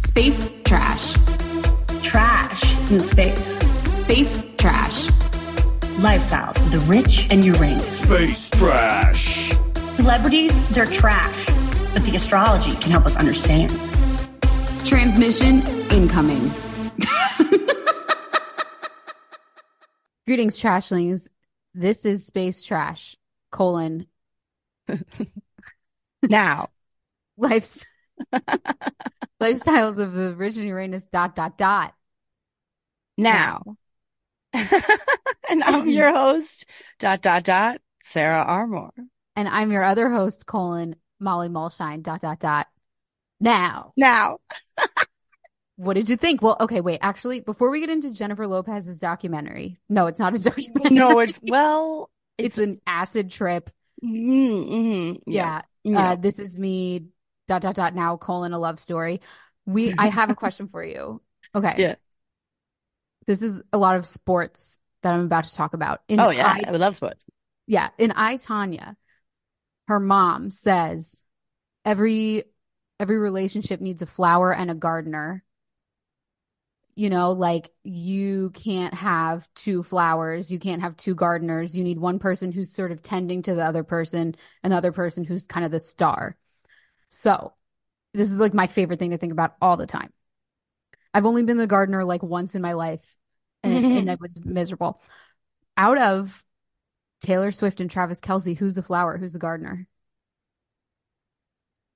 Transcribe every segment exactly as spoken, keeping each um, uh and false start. Space trash. Trash in space. Space trash. Lifestyles of the rich and Uranus. Space trash. Celebrities, they're trash, but the astrology can help us understand. Transmission incoming. Greetings, trashlings. This is Space Trash, colon. Now. Life's... Lifestyles of the Rich and Uranus dot dot dot. Now. And I'm your host dot dot dot Sara Armour. And I'm your other host colon Molly Mulshine dot dot dot. Now. Now. What did you think? Well, okay, wait. Actually, before we get into Jennifer Lopez's documentary, no, it's not a documentary. No, it's well, it's, it's an acid trip. Mm-hmm, yeah. yeah. yeah. Uh, this is me. Dot dot dot now colon a love story. We I have a question for you. Okay. Yeah. This is a lot of sports that I'm about to talk about. In oh yeah, I, I love sports. Yeah. In I, Tanya, her mom says every every relationship needs a flower and a gardener. You know, like you can't have two flowers, you can't have two gardeners. You need one person who's sort of tending to the other person, another person who's kind of the star. So this is like my favorite thing to think about all the time. I've only been the gardener like once in my life and, and I was miserable. Out of Taylor Swift and Travis Kelce, who's the flower? Who's the gardener?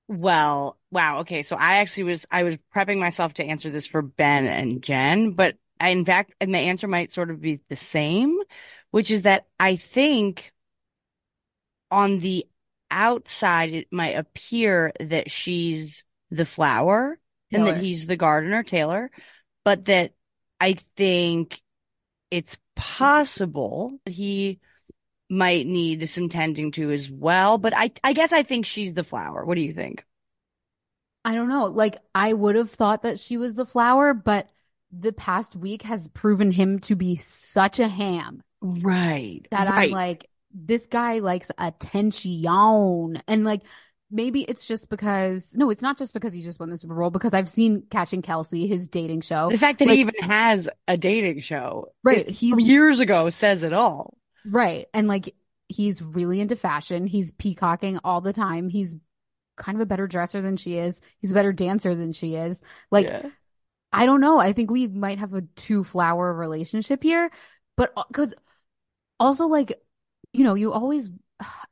Well, wow. Okay. So I actually was, I was prepping myself to answer this for Ben and Jen, but I, in fact, and the answer might sort of be the same, which is that I think on the outside it might appear that she's the flower and Taylor. That he's the gardener, Taylor, but that I think it's possible that he might need some tending to as well, but I I guess I think she's the flower. What do you think? I don't know. Like I would have thought that she was the flower, but the past week has proven him to be such a ham. Right. That right. I'm like, this guy likes attention. And like, maybe it's just because, no, it's not just because he just won the Super Bowl, because I've seen Catching Kelce, his dating show. The fact that like, he even has a dating show. Right. He's, years ago says it all. Right. And like, he's really into fashion. He's peacocking all the time. He's kind of a better dresser than she is. He's a better dancer than she is. Like, yeah. I don't know. I think we might have a two flower relationship here, but because also like, you know, you always,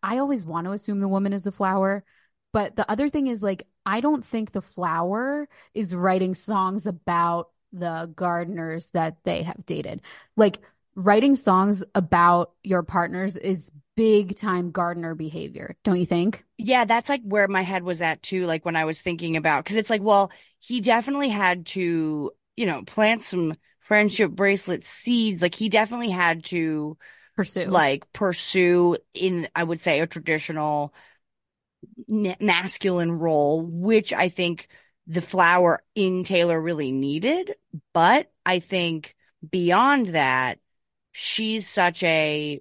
I always want to assume the woman is the flower. But the other thing is like, I don't think the flower is writing songs about the gardeners that they have dated. Like writing songs about your partners is big time gardener behavior. Don't you think? Yeah, that's like where my head was at too. Like when I was thinking about, because it's like, well, he definitely had to, you know, plant some friendship bracelet seeds. Like he definitely had to pursue like pursue in I would say a traditional n- masculine role, which I think the flower in Taylor really needed. But I think beyond that, she's such a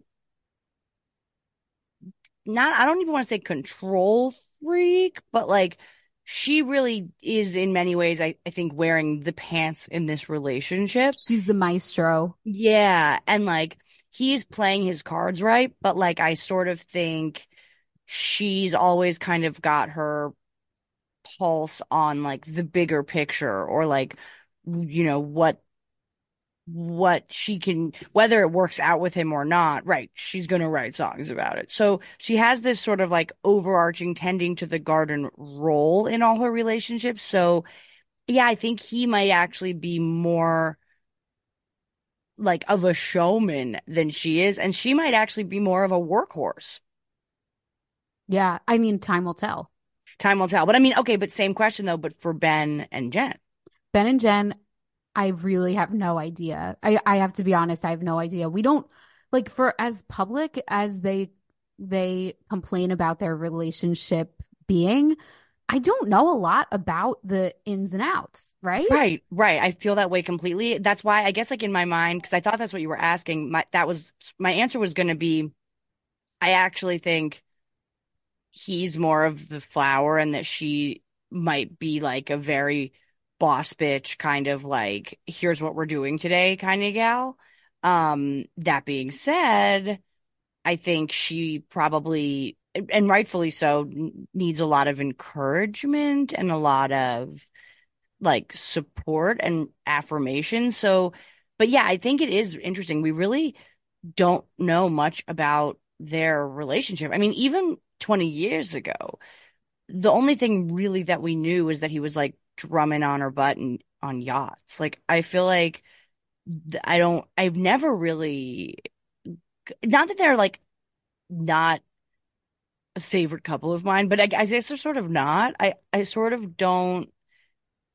not I don't even want to say control freak, but like she really is in many ways, I, I think, wearing the pants in this relationship. She's the maestro. Yeah. And like he's playing his cards right, but like I sort of think she's always kind of got her pulse on like the bigger picture or like, you know, what what she can, whether it works out with him or not, right, she's going to write songs about it. So she has this sort of like overarching tending to the garden role in all her relationships. So yeah, I think he might actually be more like of a showman than she is, and she might actually be more of a workhorse. Yeah. I mean, time will tell. Time will tell. But I mean, okay, but same question though, but for Ben and Jen. Ben and Jen, I really have no idea. I, I have to be honest, I have no idea. We don't, like, for as public as they they complain about their relationship being, I don't know a lot about the ins and outs, right? Right, right. I feel that way completely. That's why I guess, like, in my mind, because I thought that's what you were asking, my, that was my answer was going to be, I actually think he's more of the flower and that she might be like a very boss bitch kind of like, here's what we're doing today kind of gal. Um, that being said, I think she probably, and rightfully so, needs a lot of encouragement and a lot of like support and affirmation. So, but yeah, I think it is interesting. We really don't know much about their relationship. I mean, even twenty years ago, the only thing really that we knew was that he was like drumming on her butt and on yachts. Like, I feel like I don't, I've never really, not that they're like not a favorite couple of mine, but I, I guess they're sort of not. I, I sort of don't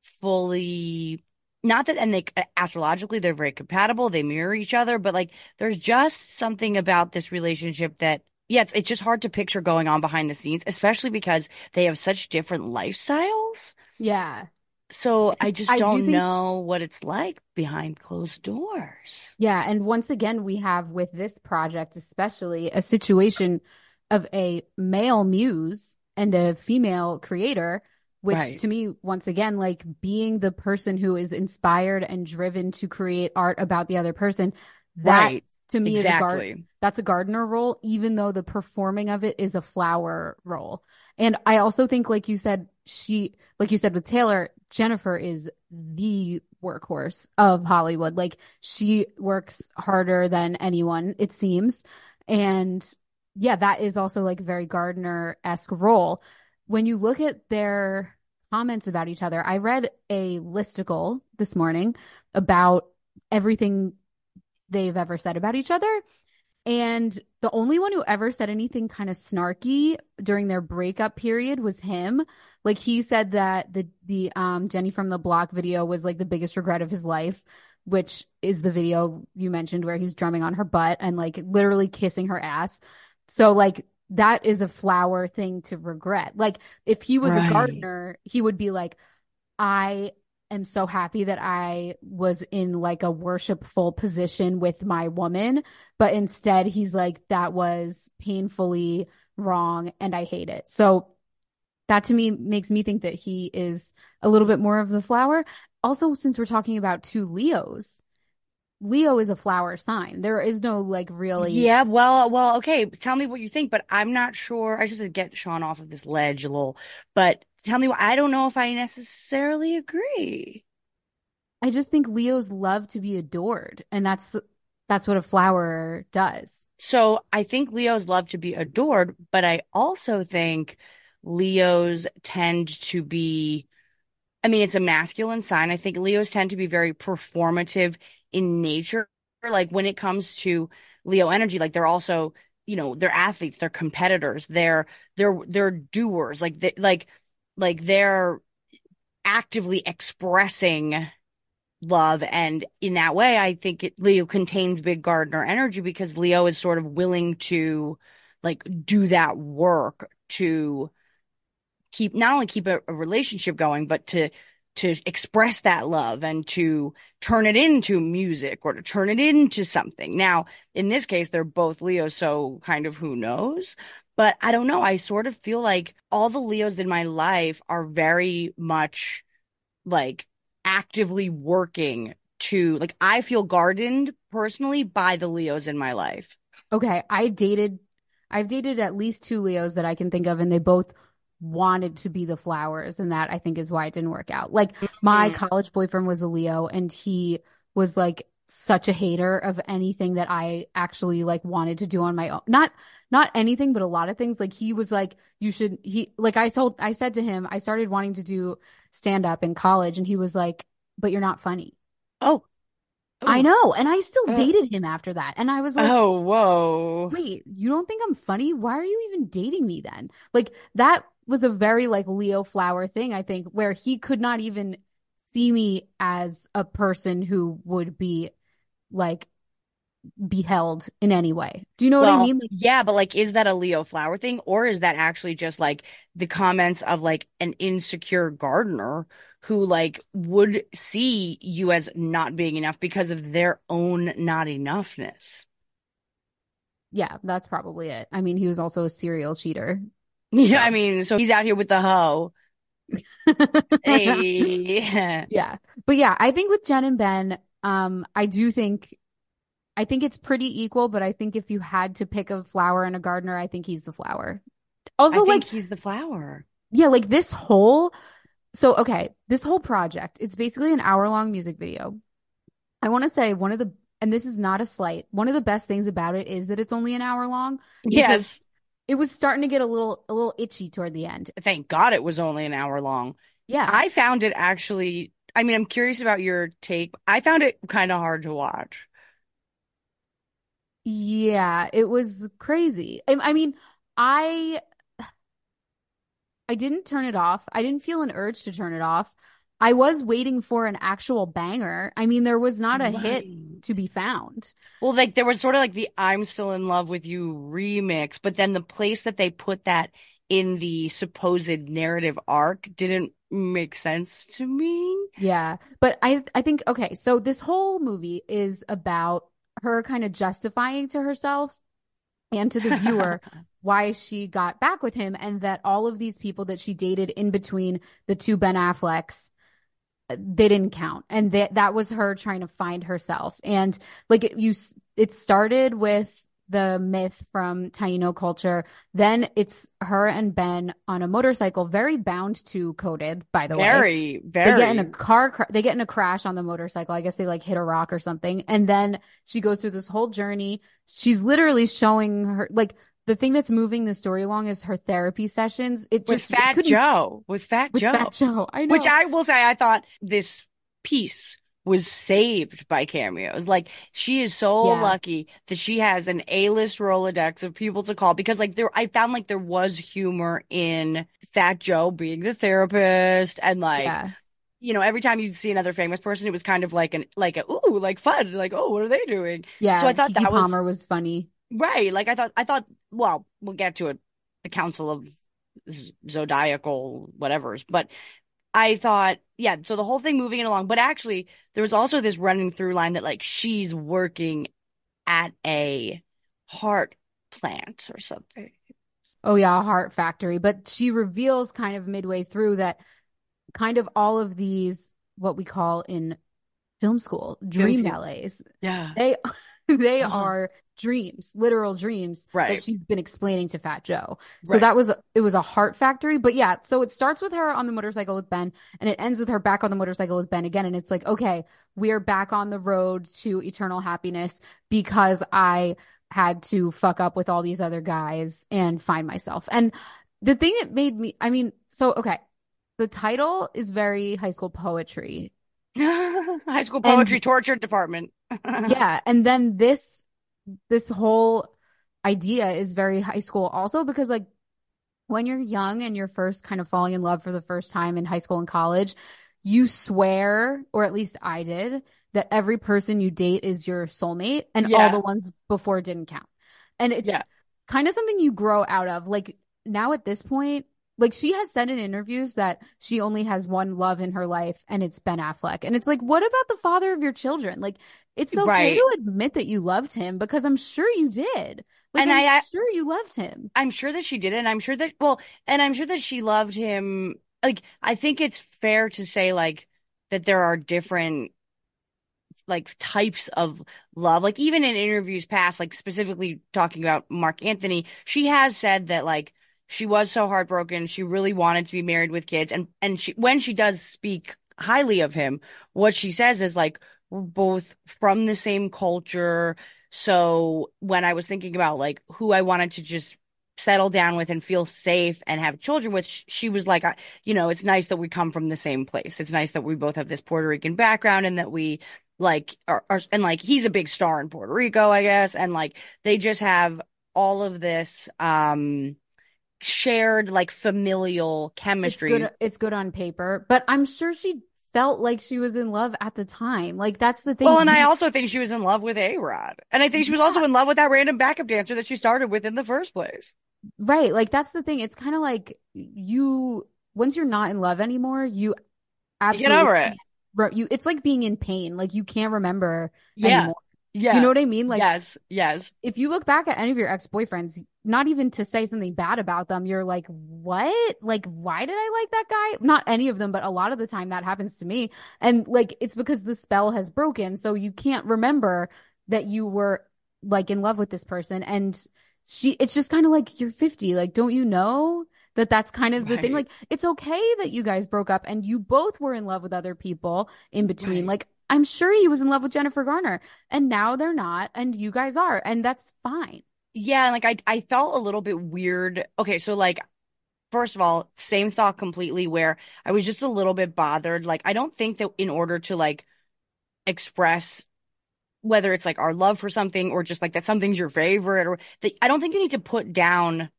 fully, not that, and they astrologically, they're very compatible. They mirror each other, but like, there's just something about this relationship that, yeah, it's, it's just hard to picture going on behind the scenes, especially because they have such different lifestyles. Yeah. So I just I don't do know she... what it's like behind closed doors. Yeah. And once again, we have with this project, especially, a situation of a male muse and a female creator, which right. to me, once again, like being the person who is inspired and driven to create art about the other person, that right. to me exactly. is a garden. That's a gardener role, even though the performing of it is a flower role. And I also think, like you said, she, like you said with Taylor, Jennifer is the workhorse of Hollywood. Like, she works harder than anyone, it seems. And yeah, that is also like very Gardner-esque role. When you look at their comments about each other, I read a listicle this morning about everything they've ever said about each other. And the only one who ever said anything kind of snarky during their breakup period was him. Like, he said that the the um, Jenny from the Block video was like the biggest regret of his life, which is the video you mentioned where he's drumming on her butt and like literally kissing her ass. So like, that is a flower thing to regret. Like, if he was right. a gardener, he would be like, I am so happy that I was in like a worshipful position with my woman. But instead he's like, that was painfully wrong and I hate it. So that to me makes me think that he is a little bit more of the flower. Also, since we're talking about two Leos, Leo is a flower sign. There is no like really. Yeah, well, well, okay. Tell me what you think, but I'm not sure. I just have to get Sean off of this ledge a little. But tell me what, I don't know if I necessarily agree. I just think Leos love to be adored, and that's the, that's what a flower does. So I think Leos love to be adored, but I also think Leos tend to be, I mean, it's a masculine sign. I think Leos tend to be very performative in nature. Like, when it comes to Leo energy, like, they're also, you know, they're athletes, they're competitors, they're they're they're doers. Like they, like like they're actively expressing love, and in that way, I think it, Leo contains big gardener energy because Leo is sort of willing to like do that work to keep, not only keep a, a relationship going, but to to express that love and to turn it into music or to turn it into something. Now, in this case, they're both Leos, so kind of who knows? But I don't know. I sort of feel like all the Leos in my life are very much like actively working to, like, I feel gardened personally by the Leos in my life. Okay. I dated, I've dated at least two Leos that I can think of, and they both wanted to be the flowers, and that I think is why it didn't work out. Like, my mm-hmm. college boyfriend was a Leo, and he was like such a hater of anything that I actually like wanted to do on my own. Not not anything, but a lot of things. Like, he was like, you should, he like I told I said to him, I started wanting to do stand up in college, and he was like, but you're not funny. Oh. Ooh. I know. And I still uh, dated him after that. And I was like, oh, whoa. Wait, you don't think I'm funny? Why are you even dating me then? Like, that was a very like Leo Flower thing, I think, where he could not even see me as a person who would be like beheld in any way. Do you know well, what I mean? Like, yeah, but like, is that a Leo Flower thing, or is that actually just like the comments of like an insecure gardener who like would see you as not being enough because of their own not enoughness? Yeah, that's probably it. I mean, he was also a serial cheater. Yeah, I mean, so he's out here with the hoe. Hey. Yeah. yeah. But yeah, I think with Jen and Ben, um, I do think I think it's pretty equal, but I think if you had to pick a flower and a gardener, I think he's the flower. Also, I think like he's the flower. Yeah, like this whole so okay, this whole project, it's basically an hour-long music video. I want to say one of the and this is not a slight, one of the best things about it is that it's only an hour long. Yes. It was starting to get a little a little itchy toward the end. Thank God it was only an hour long. Yeah. I found it actually, I mean, I'm curious about your take. I found it kind of hard to watch. Yeah, it was crazy. I, I mean, I I didn't turn it off. I didn't feel an urge to turn it off. I was waiting for an actual banger. I mean, there was not a right. hit to be found. Well, like there was sort of like the I'm Still in Love with You remix, but then the place that they put that in the supposed narrative arc didn't make sense to me. Yeah. But I I think, okay, so this whole movie is about her kind of justifying to herself and to the viewer why she got back with him, and that all of these people that she dated in between the two Ben Afflecks, they didn't count, and that that was her trying to find herself. And like it, you it started with the myth from Taino culture, then it's her and Ben on a motorcycle, very bound to coded, by the very, way very they get in a car cr- they get in a crash on the motorcycle. I guess they like hit a rock or something, and then she goes through this whole journey. She's literally showing her like the thing that's moving the story along is her therapy sessions. It with just Fat Joe. With Fat with Joe. Fat Joe. I know. Which I will say, I thought this piece was saved by cameos. Like, she is so yeah. lucky that she has an A-list Rolodex of people to call, because like there, I found like there was humor in Fat Joe being the therapist, and like, yeah. you know, every time you'd see another famous person, it was kind of like an like a ooh, like fun, like oh, what are they doing? Yeah. So I thought Keke that was Palmer was funny. Right, like I thought, I thought, well, we'll get to it, the Council of Z- Zodiacal whatevers, but I thought, yeah, so the whole thing moving it along, but actually, there was also this running through line that, like, she's working at a heart plant or something. Oh, yeah, a heart factory, but she reveals kind of midway through that kind of all of these, what we call in film school, dream ballets. Yeah. They, they uh-huh. are... dreams, literal dreams right. that she's been explaining to Fat Joe. So right. that was, it was a heart factory. But yeah, so it starts with her on the motorcycle with Ben, and it ends with her back on the motorcycle with Ben again. And it's like, okay, we're back on the road to eternal happiness because I had to fuck up with all these other guys and find myself. And the thing that made me, I mean, so, okay, the title is very high school poetry. High school poetry and, torture department. Yeah. And then this, this whole idea is very high school also, because like when you're young and you're first kind of falling in love for the first time in high school and college, you swear, or at least I did, that every person you date is your soulmate, and yeah. all the ones before didn't count. And it's yeah. kind of something you grow out of. Like now at this point, like she has said in interviews that she only has one love in her life, and it's Ben Affleck. And it's like, what about the father of your children? Like, it's okay right. to admit that you loved him, because I'm sure you did. Like, and I'm I, sure you loved him. I'm sure that she did. And I'm sure that, well, and I'm sure that she loved him. Like, I think it's fair to say, like, that there are different, like, types of love. Like, even in interviews past, like, specifically talking about Marc Anthony, she has said that, like, she was so heartbroken. She really wanted to be married with kids. And, and she, when she does speak highly of him, what she says is, like, we're both from the same culture. So when I was thinking about like who I wanted to just settle down with and feel safe and have children with, she was like, you know, it's nice that we come from the same place. It's nice that we both have this Puerto Rican background, and that we like, are, are, and like, he's a big star in Puerto Rico, I guess. And like, they just have all of this, um, shared like familial chemistry. It's good, it's good on paper, but I'm sure she felt like she was in love at the time. Like, that's the thing. Well, and I also think she was in love with A-Rod. And I think she was yeah. also in love with that random backup dancer that she started with in the first place. Right. Like, that's the thing. It's kind of like, you, once you're not in love anymore, you absolutely get over it. You, it's like being in pain. Like, you can't remember yeah. anymore. Yeah. Do you know what I mean? Like, yes, yes. If you look back at any of your ex-boyfriends, not even to say something bad about them, you're like, what? Like, why did I like that guy? Not any of them, but a lot of the time that happens to me. And like, it's because the spell has broken. So you can't remember that you were like in love with this person. And she, it's just kind of like, you're fifty. Like, don't you know that that's kind of the right. thing? Like, it's okay that you guys broke up and you both were in love with other people in between. Right. Like, I'm sure he was in love with Jennifer Garner, and now they're not, and you guys are, and that's fine. Yeah, and like, I I felt a little bit weird. Okay, so like, first of all, same thought completely, where I was just a little bit bothered. Like, I don't think that in order to like express whether it's like our love for something or just like that something's your favorite, or the, I don't think you need to put down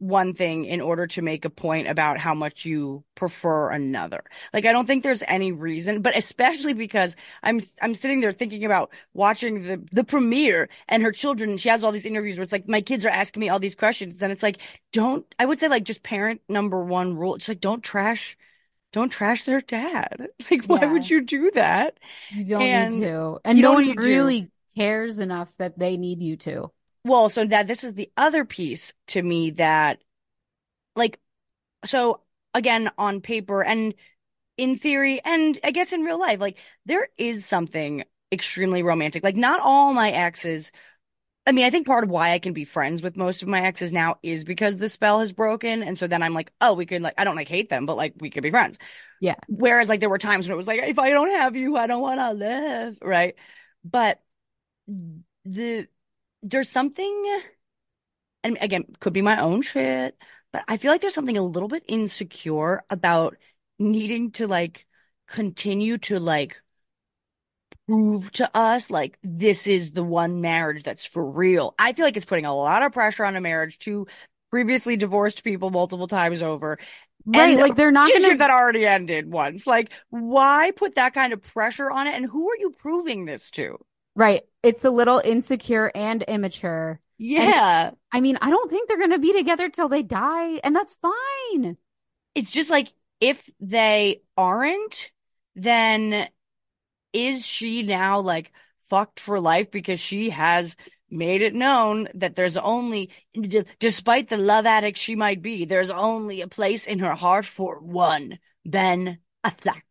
one thing in order to make a point about how much you prefer another. Like, I don't think there's any reason, but especially because I'm I'm sitting there thinking about watching the the premiere and her children. She has all these interviews where it's like, my kids are asking me all these questions, and it's like, don't. I would say like, just parent number one rule. It's like, don't trash, don't trash their dad. Like, why yeah. would you do that? You don't and need to, and no one really do. cares enough that they need you to. Well, so that this is the other piece to me that, like, so again, on paper and in theory, and I guess in real life, like, there is something extremely romantic. Like, not all my exes, I mean, I think part of why I can be friends with most of my exes now is because the spell has broken. And so then I'm like, oh, we could, like, I don't like hate them, but like, we could be friends. Yeah. Whereas like, there were times when it was like, if I don't have you, I don't want to live. Right. But the, there's something, and again, could be my own shit, but I feel like there's something a little bit insecure about needing to like continue to like prove to us like this is the one marriage that's for real. I feel like it's putting a lot of pressure on a marriage to previously divorced people multiple times over. Right, and like they're not going to that already ended once. Like, why put that kind of pressure on it? And who are you proving this to? Right. It's a little insecure and immature. Yeah. And, I mean, I don't think they're going to be together till they die, and that's fine. It's just like, if they aren't, then is she now like fucked for life because she has made it known that there's only, d- despite the love addict she might be, there's only a place in her heart for one, Ben Affleck.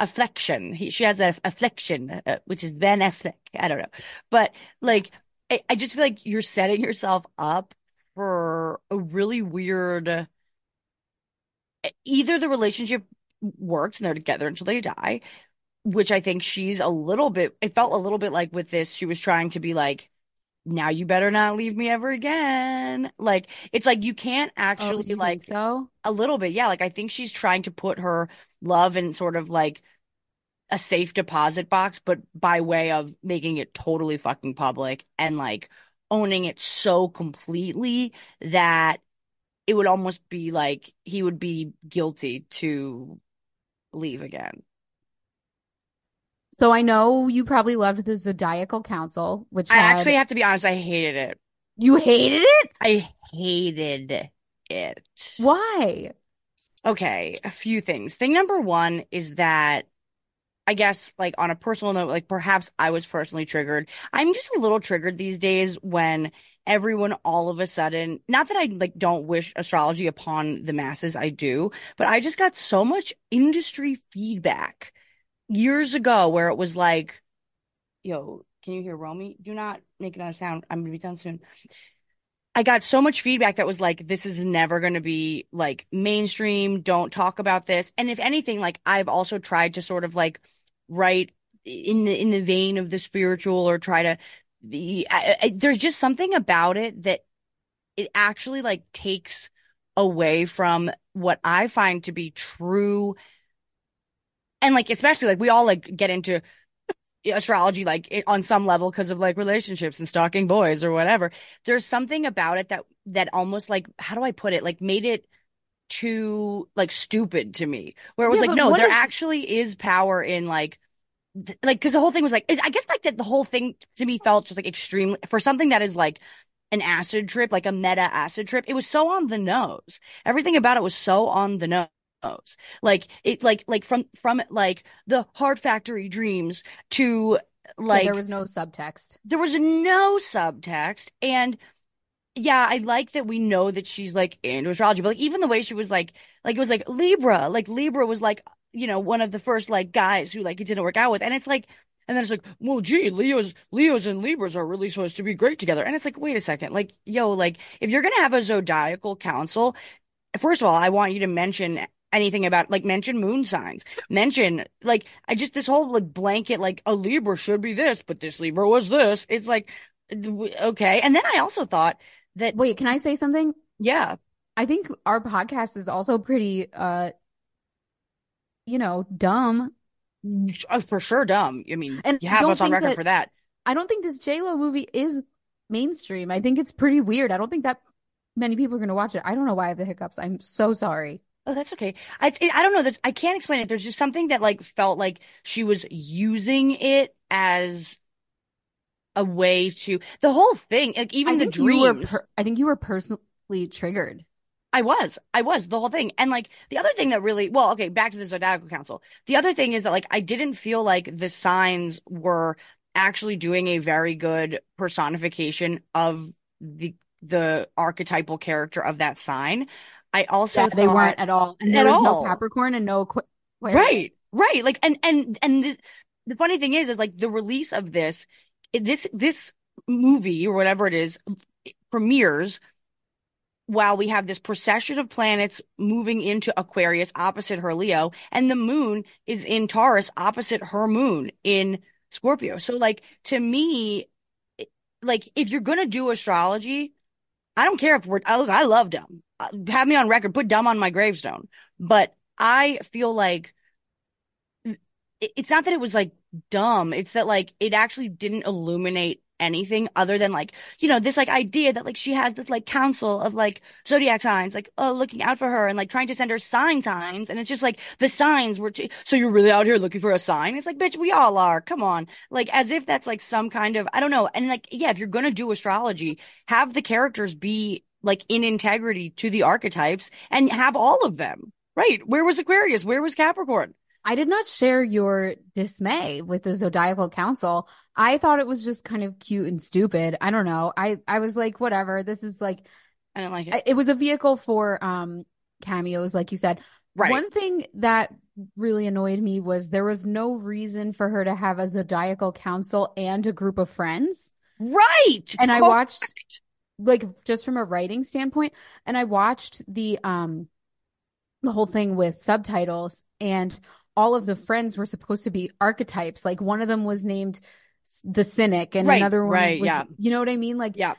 Afflection. He, she has an affliction, uh, which is Ben Affleck. I don't know. But like, I, I just feel like you're setting yourself up for a really weird, either the relationship works and they're together until they die, which I think she's a little bit, it felt a little bit like with this, she was trying to be like, now you better not leave me ever again. Like, it's like, you can't actually, oh, you like, think so? A little bit. Yeah. Like, I think she's trying to put her love in sort of like a safe deposit box, but by way of making it totally fucking public and like owning it so completely that it would almost be like he would be guilty to leave again. So I know you probably loved the Zodiacal Council, which I had... actually have to be honest, I hated it. You hated it? I hated it. Why? Okay, a few things. Thing number one is that, I guess, like, on a personal note, like, perhaps I was personally triggered. I'm just a little triggered these days when everyone all of a sudden, not that I, like, don't wish astrology upon the masses, I do, but I just got so much industry feedback years ago where it was like, yo, can you hear Romy? Do not make another sound. I'm going to be done soon. I got so much feedback that was like, this is never going to be like mainstream. Don't talk about this. And if anything, like, I've also tried to sort of like write in the, in the vein of the spiritual, or try to be, I, I, there's just something about it that it actually like takes away from what I find to be true. And like, especially like, we all like get into astrology, like it, on some level, because of like relationships and stalking boys or whatever. There's something about it that that almost like, how do I put it, like made it too like stupid to me, where it was yeah, like no there is... actually is power in like th- like because the whole thing was like, I guess like that the whole thing to me felt just like extremely, for something that is like an acid trip, like a meta acid trip, it was so on the nose. Everything about it was so on the nose. Like it, like like from from like the Hard Factory dreams to like there was no subtext. There was no subtext, and yeah, I like that we know that she's like into astrology, but like even the way she was like, like it was like Libra, like Libra was like, you know, one of the first like guys who like it didn't work out with, and it's like, and then it's like, well, gee, Leos, Leos and Libras are really supposed to be great together, and it's like, wait a second, like yo, like if you're gonna have a zodiacal council, first of all, I want you to mention anything about, like, mention moon signs, mention, like, I just, this whole, like, blanket, like, a Libra should be this, but this Libra was this. It's like, okay. And then I also thought that. Wait, can I say something? Yeah. I think our podcast is also pretty, uh, you know, dumb. For sure dumb. I mean, and you have us on record that, for that. I don't think this J-Lo movie is mainstream. I think it's pretty weird. I don't think that many people are going to watch it. I don't know why I have the hiccups. I'm so sorry. Oh, that's okay. I, it, I don't know. There's, I can't explain it. There's just something that like felt like she was using it as a way to the whole thing. Like even the dreams. Per- I think you were personally triggered. I was. I was the whole thing. And like the other thing that really, well, okay, back to the Zodiacal Council. The other thing is that like I didn't feel like the signs were actually doing a very good personification of the the archetypal character of that sign. I also yeah, thought they weren't at all. And there was all. no Capricorn and no Aquarius. Right, right. Like, and, and, and the, the funny thing is, is like the release of this, this, this movie or whatever it is it premieres while we have this procession of planets moving into Aquarius opposite her Leo, and the moon is in Taurus opposite her moon in Scorpio. So like, to me, like if you're going to do astrology, I don't care if we're, I, look, I love dumb. Have me on record, put dumb on my gravestone. But I feel like it's not that it was like dumb. It's that like it actually didn't illuminate anything other than like, you know, this like idea that like she has this like council of like zodiac signs, like oh, looking out for her and like trying to send her sign signs. And it's just like the signs were too, so you're really out here looking for a sign. It's like, bitch, we all are. Come on. Like as if that's like some kind of, I don't know. And like, yeah, if you're going to do astrology, have the characters be like in integrity to the archetypes and have all of them. Right. Where was Aquarius? Where was Capricorn? I did not share your dismay with the Zodiacal Council. I thought it was just kind of cute and stupid. I don't know. I, I was like, whatever. This is like, I didn't like it. It was a vehicle for um cameos, like you said. Right. One thing that really annoyed me was there was no reason for her to have a Zodiacal Council and a group of friends. Right. And I oh, watched... Right. Like just from a writing standpoint, and I watched the um the whole thing with subtitles, and all of the friends were supposed to be archetypes. Like one of them was named the Cynic, and right, another one right, was, yeah. You know what I mean? Like, yeah.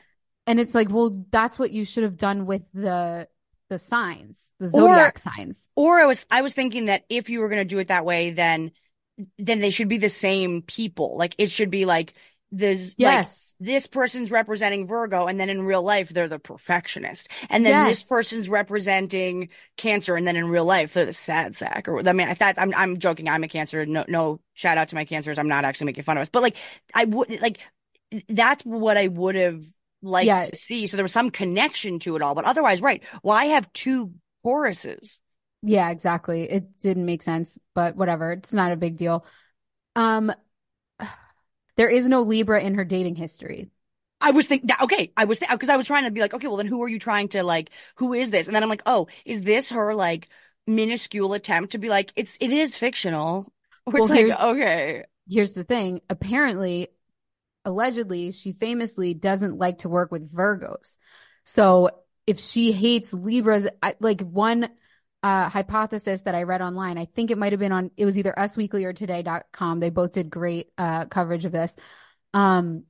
And it's like, well, that's what you should have done with the the signs, the zodiac or, signs. Or I was I was thinking that if you were going to do it that way, then then they should be the same people. Like it should be like. This, yes. Like, this person's representing Virgo, and then in real life, they're the perfectionist. And then yes. This person's representing Cancer, and then in real life, they're the sad sack. Or I mean, I thought, I'm I'm joking. I'm a Cancer. No, no, shout out to my Cancers. I'm not actually making fun of us, but like I would like that's what I would have liked yes. to see. So there was some connection to it all, but otherwise, right? Why have two choruses? Yeah, exactly. It didn't make sense, but whatever. It's not a big deal. Um. There is no Libra in her dating history. I was thinking that, okay, I was because th- I was trying to be like, okay, well, then who are you trying to like, who is this? And then I'm like, oh, is this her like minuscule attempt to be like, it's, it is fictional. Well, it's like, okay. Here's the thing. Apparently, allegedly, she famously doesn't like to work with Virgos. So if she hates Libras, I, like one uh, hypothesis that I read online, I think it might have been on, it was either Us Weekly or today dot com. They both did great uh, coverage of this. Um,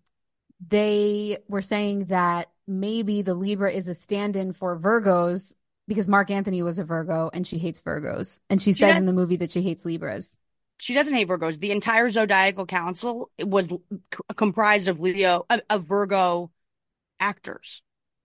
they were saying that maybe the Libra is a stand-in for Virgos because Marc Anthony was a Virgo and she hates Virgos. And she says yeah. in the movie that she hates Libras. she doesn't hate Virgos. The entire zodiacal council was c- comprised of Leo, of, of Virgo actors.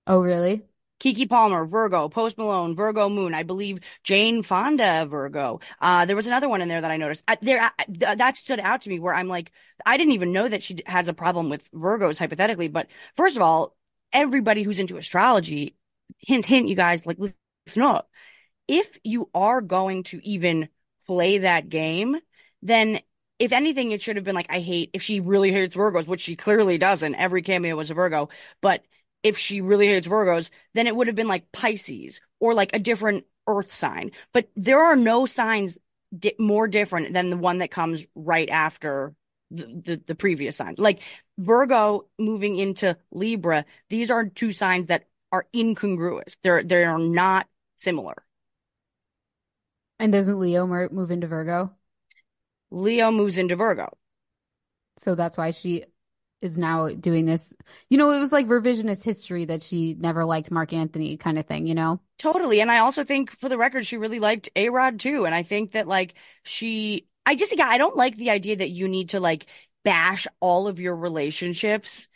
Oh, really? Keke Palmer, Virgo. Post Malone, Virgo Moon. I believe Jane Fonda, Virgo. Uh, there was another one in there that I noticed. I, there, I, th- that stood out to me where I'm like, I didn't even know that she has a problem with Virgos, hypothetically. But first of all, everybody who's into astrology, hint, hint, you guys, like, listen up. If you are going to even play that game, then if anything, it should have been like, I hate, if she really hates Virgos, which she clearly doesn't. Every cameo was a Virgo. But if she really hates Virgos, then it would have been like Pisces or like a different earth sign. But there are no signs di- more different than the one that comes right after the, the, the previous sign. Like Virgo moving into Libra, these are two signs that are incongruous. They're, they are not similar. And doesn't Leo move into Virgo? Leo moves into Virgo. So that's why she is now doing this. You know, it was like revisionist history that she never liked Marc Anthony kind of thing, you know? Totally. And I also think, for the record, she really liked A-Rod too. And I think that, like, she... I just, I don't like the idea that you need to, like, bash all of your relationships,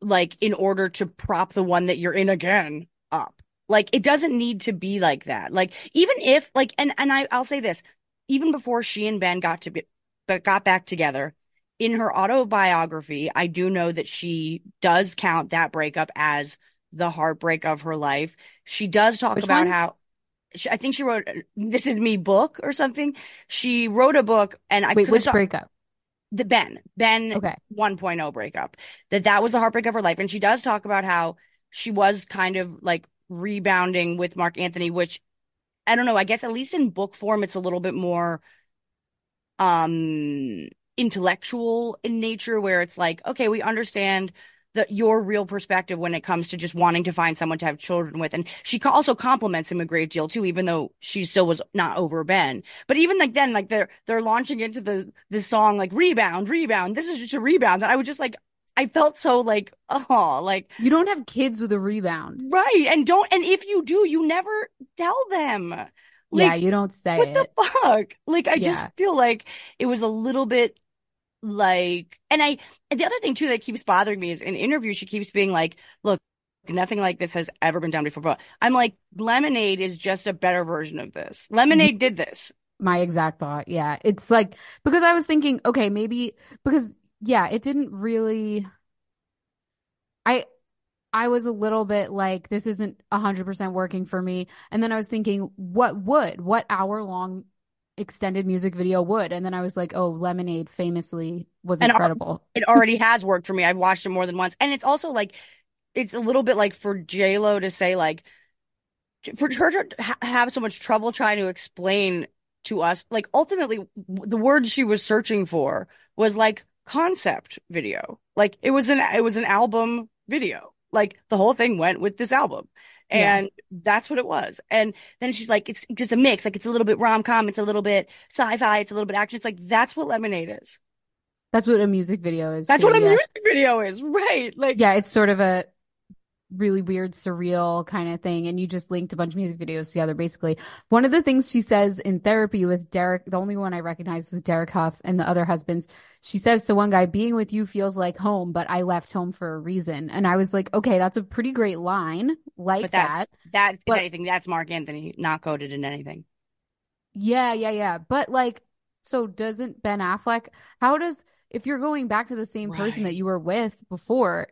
like, in order to prop the one that you're in again up. Like, it doesn't need to be like that. Like, even if, like, and, and I, I'll say this, even before she and Ben got to be, got back together, in her autobiography, I do know that she does count that breakup as the heartbreak of her life. She does talk Which about one? how, she, I think she wrote This Is Me book or something. She wrote a book and I Wait, which talk, breakup? The Ben. Ben okay. one point oh breakup. That that was the heartbreak of her life. And she does talk about how she was kind of like rebounding with Marc Anthony, which I don't know, I guess at least in book form, it's a little bit more um, intellectual in nature, where it's like, okay, we understand the, your real perspective when it comes to just wanting to find someone to have children with. And she also compliments him a great deal too, even though she still was not over Ben. But even like then, like they're, they're launching into the, the song, like rebound, rebound. This is just a rebound. And I was just like, I felt so like, oh, like. You don't have kids with a rebound. Right. And don't, and if you do, you never tell them. Like, yeah, you don't say what it. What the fuck? Like, I yeah. just feel like it was a little bit like, and I, and the other thing too that keeps bothering me is in interviews, she keeps being like, look, nothing like this has ever been done before. But I'm like, Lemonade is just a better version of this. Lemonade did this. My exact thought. Yeah. It's like, because I was thinking, okay, maybe because. Yeah, it didn't really. I I was a little bit like, this isn't one hundred percent working for me. And then I was thinking, what would? What hour-long extended music video would? And then I was like, oh, Lemonade famously was and incredible. It already has worked for me. I've watched it more than once. And it's also like, it's a little bit like for J-Lo to say, like, for her to ha- have so much trouble trying to explain to us, like, ultimately, w- the word she was searching for was like, concept video. Like it was an it was an album video. Like the whole thing went with this album, and yeah. that's what it was. And then she's like, it's just a mix. Like it's a little bit rom-com, it's a little bit sci-fi, it's a little bit action. It's like that's what Lemonade is. That's what a music video is. That's too, what a yeah. music video is, right? Like yeah, it's sort of a really weird, surreal kind of thing, and you just linked a bunch of music videos together, basically. One of the things she says in therapy with Derek, the only one I recognized was Derek Hough and the other husbands, she says to one guy, being with you feels like home, but I left home for a reason. And I was like, okay, that's a pretty great line. Like but that's, that. That, but, if anything, that's Marc Anthony, not coded in anything. Yeah, yeah, yeah. But like, so doesn't Ben Affleck, how does, if you're going back to the same right. person that you were with before,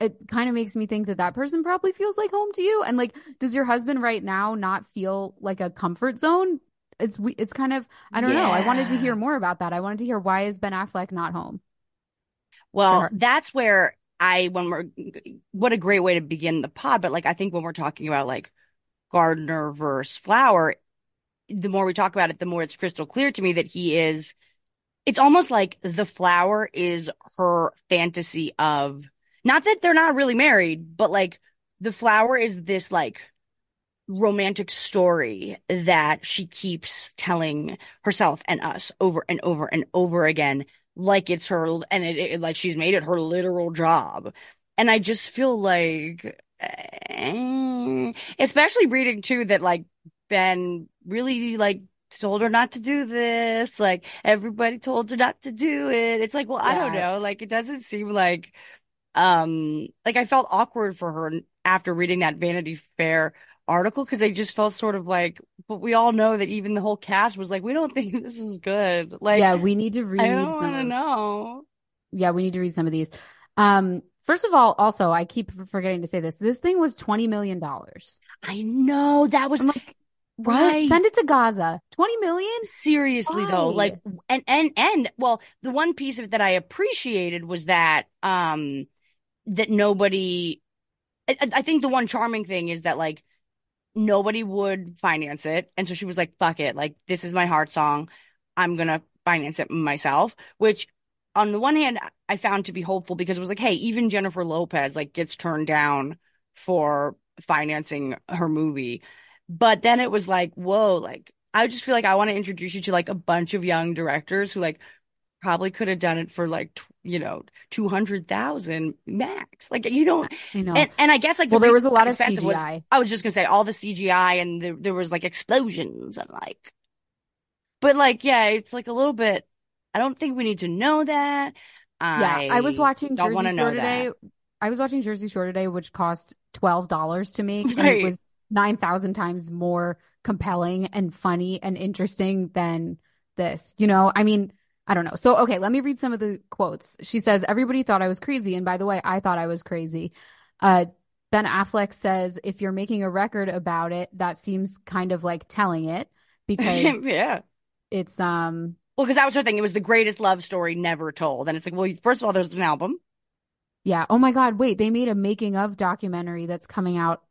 it kind of makes me think that that person probably feels like home to you. And like, does your husband right now not feel like a comfort zone? It's it's kind of, I don't yeah. know. I wanted to hear more about that. I wanted to hear, why is Ben Affleck not home? Well, that's where I, when we're, what a great way to begin the pod. But like, I think when we're talking about like Gardner versus Flower, the more we talk about it, the more it's crystal clear to me that he is, it's almost like the flower is her fantasy of, not that they're not really married, but, like, the flower is this, like, romantic story that she keeps telling herself and us over and over and over again, like it's her, and it, it, like she's made it her literal job. And I just feel like, eh, especially reading, too, that, like, Ben really, like, told her not to do this. Like, everybody told her not to do it. It's like, well, yeah. I don't know. Like, it doesn't seem like, um, like I felt awkward for her after reading that Vanity Fair article, because they just felt sort of like, but we all know that even the whole cast was like, we don't think this is good. Like, yeah, we need to read. I don't want to know. Yeah, we need to read some of these. Um, First of all, also, I keep forgetting to say this. This thing was twenty million dollars. I know. That was I'm like, what? Right. Send it to Gaza. twenty million dollars? Seriously, why? Though. Like, and, and, and, well, the one piece of it that I appreciated was that, um, that nobody, I, I think the one charming thing is that, like, nobody would finance it. And so she was like, fuck it. Like, this is my heart song. I'm going to finance it myself, which, on the one hand, I found to be hopeful, because it was like, hey, even Jennifer Lopez, like, gets turned down for financing her movie. But then it was like, whoa, like, I just feel like I want to introduce you to, like, a bunch of young directors who, like, probably could have done it for, like, t- you know, two hundred thousand max. Like, you don't, you know. And, and I guess, like, the well, there was a lot of C G I. Was, I was just going to say all the C G I, and the, there was, like, explosions and, like, but, like, yeah, it's, like, a little bit. I don't think we need to know that. I yeah, I was watching Jersey Shore today. That. I was watching Jersey Shore today, which cost twelve dollars to make. Right. And it was nine thousand times more compelling and funny and interesting than this. You know, I mean, I don't know. So, okay, let me read some of the quotes. She says, everybody thought I was crazy. And by the way, I thought I was crazy. Uh, Ben Affleck says, if you're making a record about it, that seems kind of like telling it, because yeah, it's, um, well, because that was her thing. It was the greatest love story never told. And it's like, well, first of all, there's an album. Yeah. Oh, my God. Wait, they made a making of documentary that's coming out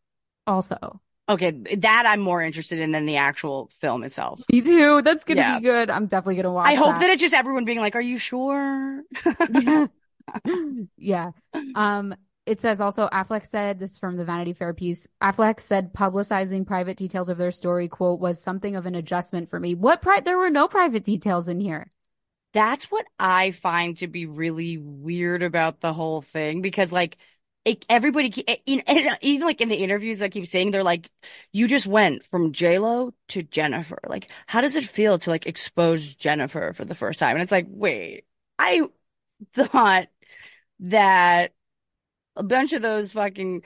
also. Okay. That I'm more interested in than the actual film itself. Me too. That's going to yeah. be good. I'm definitely going to watch it. I hope that. that it's just everyone being like, are you sure? yeah. yeah. Um, it says also, Affleck said, this is from the Vanity Fair piece, Affleck said publicizing private details of their story, quote, was something of an adjustment for me. What pri- There were no private details in here. That's what I find to be really weird about the whole thing, because, like, it, everybody, it, it, even, like, in the interviews I keep saying, they're like, you just went from J-Lo to Jennifer. Like, how does it feel to, like, expose Jennifer for the first time? And it's like, wait, I thought that a bunch of those fucking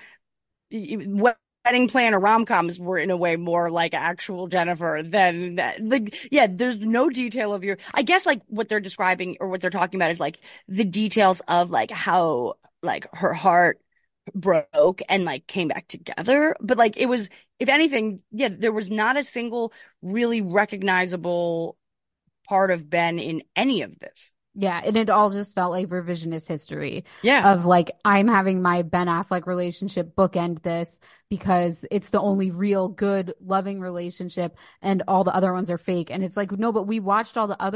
wedding planner rom-coms were in a way more like actual Jennifer than that. Like, yeah, there's no detail of your, I guess, like, what they're describing or what they're talking about is, like, the details of, like, how, like, her heart broke and, like, came back together. But, like, it was, if anything, yeah, there was not a single really recognizable part of Ben in any of this. Yeah, and it all just felt like revisionist history. Yeah. Of, like, I'm having my Ben Affleck relationship bookend this because it's the only real good loving relationship and all the other ones are fake. And it's like, no, but we watched all the other.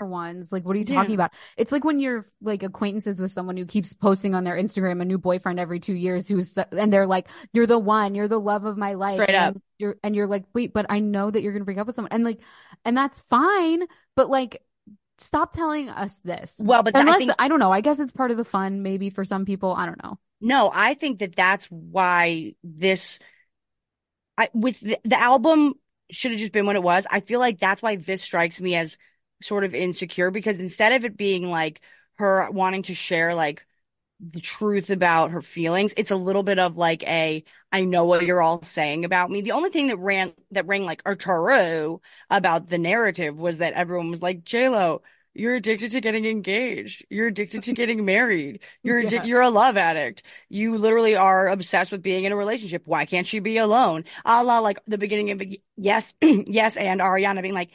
Ones like, what are you talking yeah. about? It's like when you're like acquaintances with someone who keeps posting on their Instagram a new boyfriend every two years who's, and they're like, you're the one, you're the love of my life. Straight up. And you're, and you're like, wait, but I know that you're gonna break up with someone, and like, and that's fine, but like, stop telling us this. Well, but unless I, think- I don't know, I guess it's part of the fun, maybe, for some people. I don't know. No, I think that that's why this, I with the, the album should have just been what it was. I feel like that's why this strikes me as sort of insecure, because instead of it being like, her wanting to share like the truth about her feelings. It's a little bit of like a, I know what you're all saying about me. The only thing that ran that rang like a true about the narrative was that everyone was like, J-Lo, you're addicted to getting engaged. You're addicted to getting married. You're addi- yeah. You're a love addict. You literally are obsessed with being in a relationship. Why can't she be alone? A la like the beginning of Yes, Yes, and Ariana being like,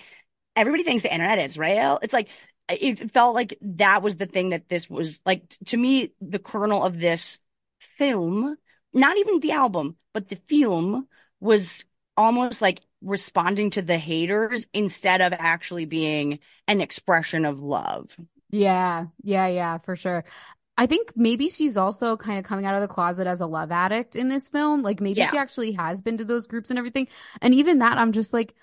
everybody thinks the internet is real. It's like, it felt like that was the thing that this was like, to me, the kernel of this film, not even the album, but the film was almost like responding to the haters instead of actually being an expression of love. Yeah, yeah, yeah, for sure. I think maybe she's also kind of coming out of the closet as a love addict in this film. Like maybe yeah. she actually has been to those groups and everything. And even that, I'm just like,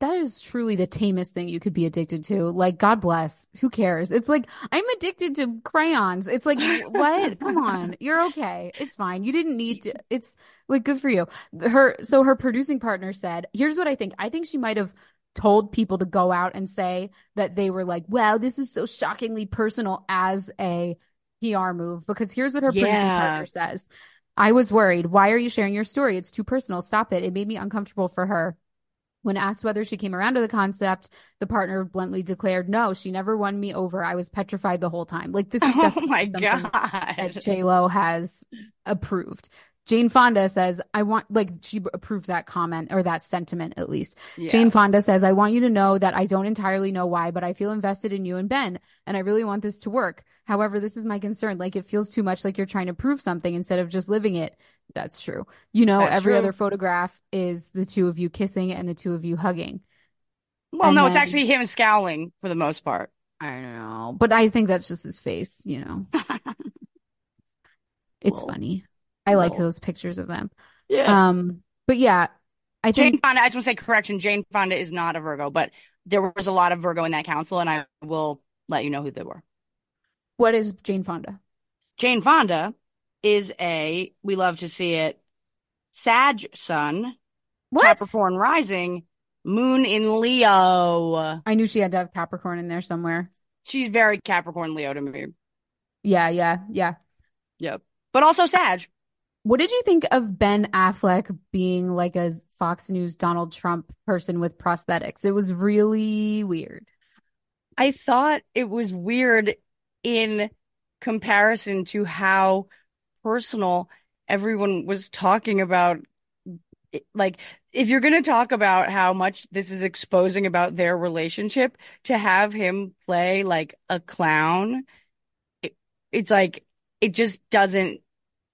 that is truly the tamest thing you could be addicted to. Like, God bless. Who cares? It's like, I'm addicted to crayons. It's like, what? Come on. You're okay. It's fine. You didn't need to. It's like, good for you. Her. So her producing partner said, here's what I think. I think she might have told people to go out and say that they were like, wow, this is so shockingly personal as a P R move. Because here's what her yeah. producing partner says. I was worried. Why are you sharing your story? It's too personal. Stop it. It made me uncomfortable for her. When asked whether she came around to the concept, the partner bluntly declared, no, she never won me over. I was petrified the whole time. Like, this is definitely oh my something God. That J-Lo has approved. Jane Fonda says, I want, like, she approved that comment or that sentiment, at least. Yeah. Jane Fonda says, I want you to know that I don't entirely know why, but I feel invested in you and Ben, and I really want this to work. However, this is my concern. Like, it feels too much like you're trying to prove something instead of just living it. That's true. You know, That's every true. Other photograph is the two of you kissing and the two of you hugging. Well, and no, then, it's actually him scowling for the most part. I don't know. But I think that's just his face, you know. It's Whoa. Funny. I Whoa. Like those pictures of them. Yeah. Um, but yeah, I Jane think. Jane Fonda, I just want to say correction. Jane Fonda is not a Virgo, but there was a lot of Virgo in that council, and I will let you know who they were. What is Jane Fonda? Jane Fonda. Is a, we love to see it, Sag Sun, what? Capricorn Rising, Moon in Leo. I knew she had to have Capricorn in there somewhere. She's very Capricorn Leo to me. Yeah, yeah, yeah. Yep. But also Sag. What did you think of Ben Affleck being like a Fox News Donald Trump person with prosthetics? It was really weird. I thought it was weird in comparison to how personal everyone was talking about. Like, if you're going to talk about how much this is exposing about their relationship, to have him play like a clown, it, it's like it just doesn't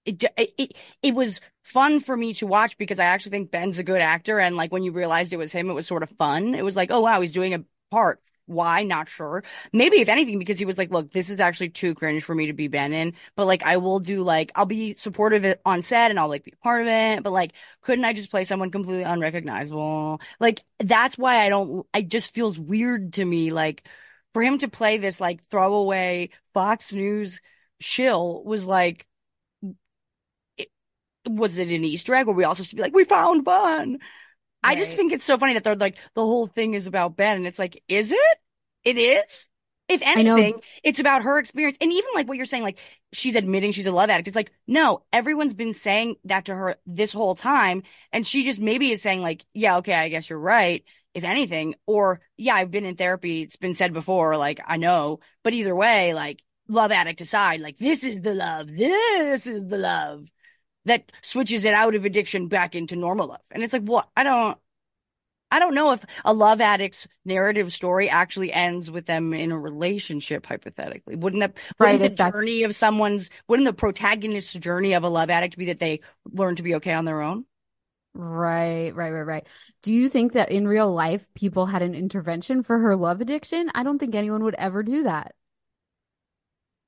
it, it it it was fun for me to watch because I actually think Ben's a good actor, and like when you realized it was him, it was sort of fun. It was like, oh wow, he's doing a part. Why? Not sure. Maybe if anything, because he was like, look, this is actually too cringe for me to be Ben in, but like I will do, like I'll be supportive on set and I'll like be part of it, but like couldn't I just play someone completely unrecognizable? Like that's why I don't, it just feels weird to me, like for him to play this like throwaway Fox News shill was like, it, was it an Easter egg? Or we also should be like, we found Ben. Right. I just think it's so funny that they're like, the whole thing is about Ben. And it's like, is it? It is? If anything, it's about her experience. And even like what you're saying, like she's admitting she's a love addict. It's like, no, everyone's been saying that to her this whole time. And she just maybe is saying like, yeah, okay, I guess you're right. If anything, or yeah, I've been in therapy. It's been said before. Like, I know. But either way, like love addict aside, like this is the love. This is the love that switches it out of addiction back into normal love. And it's like, what? I don't, I don't know if a love addict's narrative story actually ends with them in a relationship, hypothetically. Wouldn't that, right, wouldn't the journey of someone's, wouldn't the protagonist's journey of a love addict be that they learn to be okay on their own? Right, right, right, right. Do you think that in real life, people had an intervention for her love addiction? I don't think anyone would ever do that.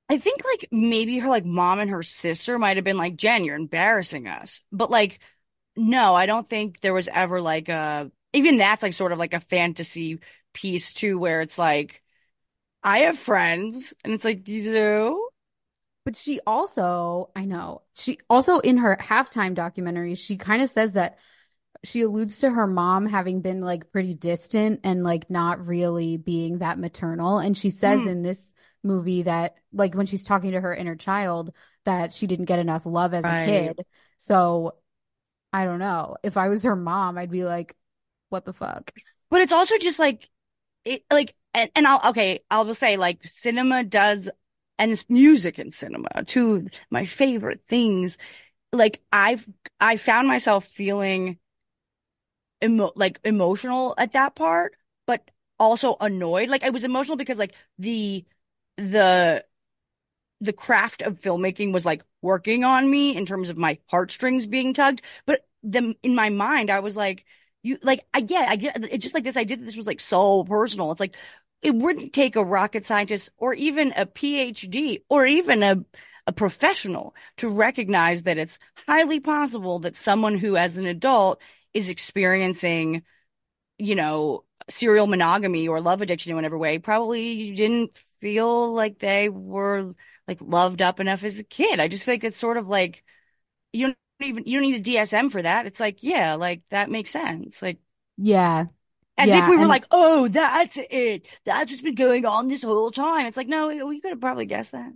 I think like maybe her like mom and her sister might have been like, Jen, you're embarrassing us. But like, no, I don't think there was ever like a, even that's like sort of like a fantasy piece too, where it's like, I have friends, and it's like, do you do? But she also, I know, she also in her Halftime documentary, she kind of says that she alludes to her mom having been like pretty distant and like not really being that maternal. And she says mm. in this movie that like when she's talking to her inner child that she didn't get enough love as right. a kid. So I don't know. If I was her mom, I'd be like, what the fuck? But it's also just like, it, like, and, and I'll, okay, I'll say like cinema does, and it's music in cinema, two of my favorite things. Like I've, I found myself feeling Emo- like emotional at that part, but also annoyed. Like I was emotional because like the the the craft of filmmaking was like working on me in terms of my heartstrings being tugged. But the in my mind, I was like, you like I get I get it's just like this idea that this was like so personal. It's like it wouldn't take a rocket scientist or even a P H D or even a a professional to recognize that it's highly possible that someone who as an adult is experiencing, you know, serial monogamy or love addiction in whatever way, probably didn't feel like they were like loved up enough as a kid. I just feel like it's sort of like you don't even you don't need a D S M for that. It's like, yeah, like that makes sense. Like, yeah, as yeah. if we were and- like, oh, that's it. That's what's been going on this whole time. It's like, no, you could have probably guessed that.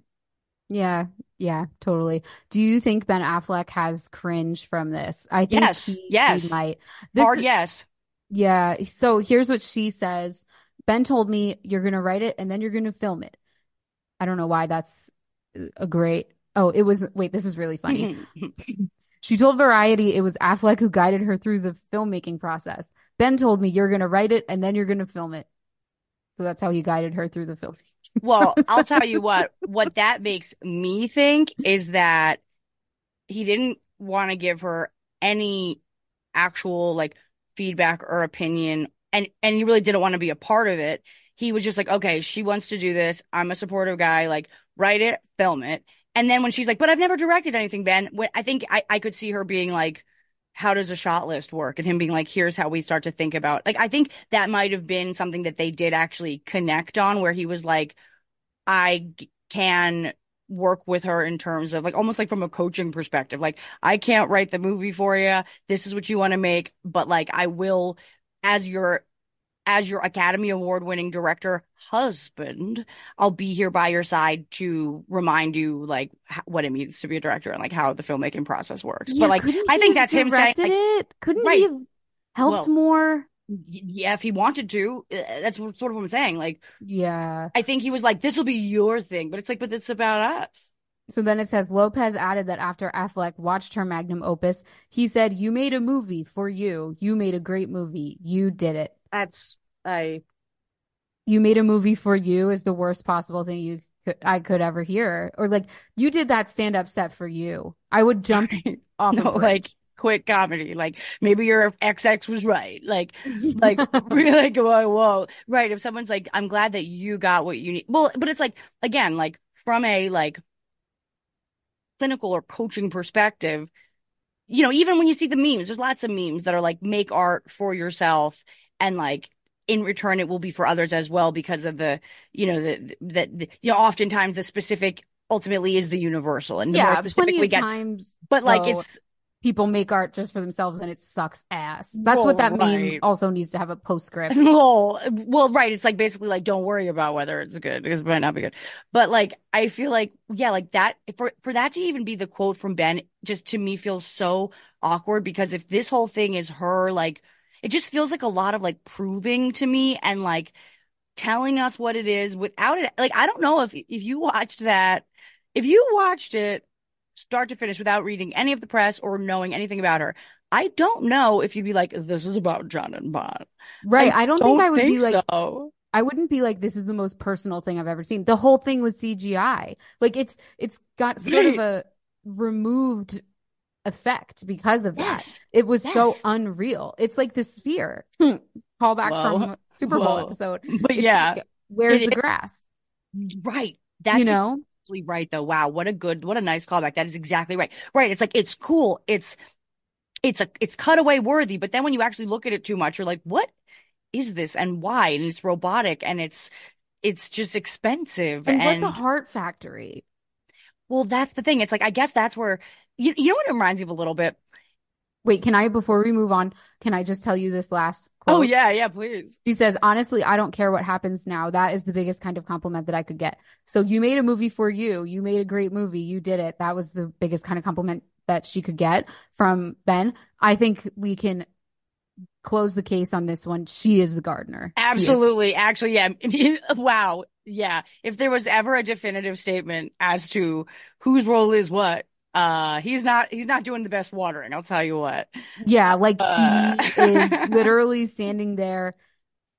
Yeah, yeah, totally. Do you think Ben Affleck has cringe from this? I think yes, he, yes. he might. This, Hard yes. Yeah, so here's what she says. Ben told me you're going to write it and then you're going to film it. I don't know why that's a great... Oh, it was... Wait, this is really funny. She told Variety it was Affleck who guided her through the filmmaking process. Ben told me you're going to write it and then you're going to film it. So that's how he guided her through the film. Well, I'll tell you what, what that makes me think is that he didn't want to give her any actual like feedback or opinion. And, and he really didn't want to be a part of it. He was just like, okay, she wants to do this. I'm a supportive guy. Like write it, film it. And then when she's like, but I've never directed anything, Ben, when, I think I, I could see her being like, how does a shot list work? And him being like, here's how we start to think about, like, I think that might have been something that they did actually connect on, where he was like, I g- can work with her in terms of like, almost like from a coaching perspective, like, I can't write the movie for you. This is what you want to make. But like, I will, as your, as your Academy Award winning director husband, I'll be here by your side to remind you like h- what it means to be a director and like how the filmmaking process works. Yeah, but like, I think that's him saying, like, it? Couldn't right. he have helped well, more? Yeah, if he wanted to, that's sort of what I'm saying. Like, yeah, I think he was like, this will be your thing, but it's like, but it's about us. So then it says, Lopez added that after Affleck watched her magnum opus, he said, you made a movie for you. You made a great movie. You did it. That's, I... You made a movie for you is the worst possible thing you could, I could ever hear. Or like, you did that stand-up set for you. I would jump off no, of like, quit comedy. Like, maybe your X X was right. Like, like really go, whoa, whoa. Right, if someone's like, I'm glad that you got what you need. Well, but it's like, again, like, from a, like, clinical or coaching perspective, you know, even when you see the memes, there's lots of memes that are like, make art for yourself, and like in return it will be for others as well, because of the, you know, the that you know, oftentimes the specific ultimately is the universal, and the yeah, more specific we get times, but like so it's people make art just for themselves and it sucks ass. That's well, what that right. meme also needs to have a postscript. well, well right it's like basically like, don't worry about whether it's good because it might not be good. But like I feel like yeah like that for for that to even be the quote from Ben just to me feels so awkward, because if this whole thing is her like, it just feels like a lot of like proving to me and like telling us what it is without it. Like, I don't know if if you watched that, if you watched it start to finish without reading any of the press or knowing anything about her, I don't know if you'd be like, this is about John and Bon. Right. I, I don't, don't think I would think be like, so. I wouldn't be like, this is the most personal thing I've ever seen. The whole thing was C G I. Like it's, it's got sort of a removed effect because of yes. that. It was yes. so unreal. It's like the sphere callback Whoa. from Super Whoa. Bowl episode. But it's yeah, like, where's it, the grass? Right. That's you know exactly right though. Wow, what a good, what a nice callback. That is exactly right. Right. It's like it's cool. It's it's a it's cutaway worthy. But then when you actually look at it too much, you're like, what is this and why? And it's robotic and it's it's just expensive. And, and what's a heart factory? Well, that's the thing. It's like I guess that's where. You, you know what it reminds me of a little bit? Wait, can I, before we move on, can I just tell you this last quote? Oh, yeah, yeah, please. She says, honestly, I don't care what happens now. That is the biggest kind of compliment that I could get. So you made a movie for you. You made a great movie. You did it. That was the biggest kind of compliment that she could get from Ben. I think we can close the case on this one. She is the gardener. Absolutely. Actually, yeah. Wow. Yeah. If there was ever a definitive statement as to whose role is what, Uh, he's not, he's not doing the best watering. I'll tell you what. Yeah. Like uh. he is literally standing there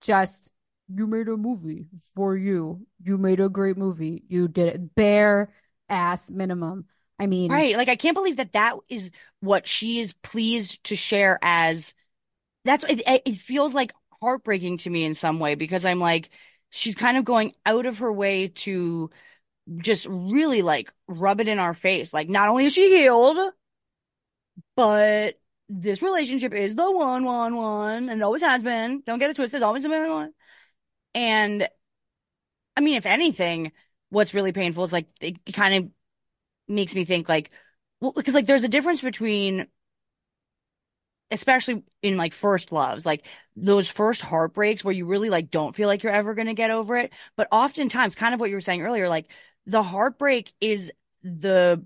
just, you made a movie for you. You made a great movie. You did it. Bare ass minimum. I mean. Right. Like, I can't believe that that is what she is pleased to share as. That's, it, it feels like heartbreaking to me in some way, because I'm like, she's kind of going out of her way to just really like rub it in our face. Like, not only is she healed, but this relationship is the one, one, one, and it always has been. Don't get it twisted. It's always been one. And I mean, if anything, what's really painful is like, it kind of makes me think like, well, because like there's a difference between, especially in like first loves, like those first heartbreaks where you really like don't feel like you're ever going to get over it. But oftentimes, kind of what you were saying earlier, like, the heartbreak is the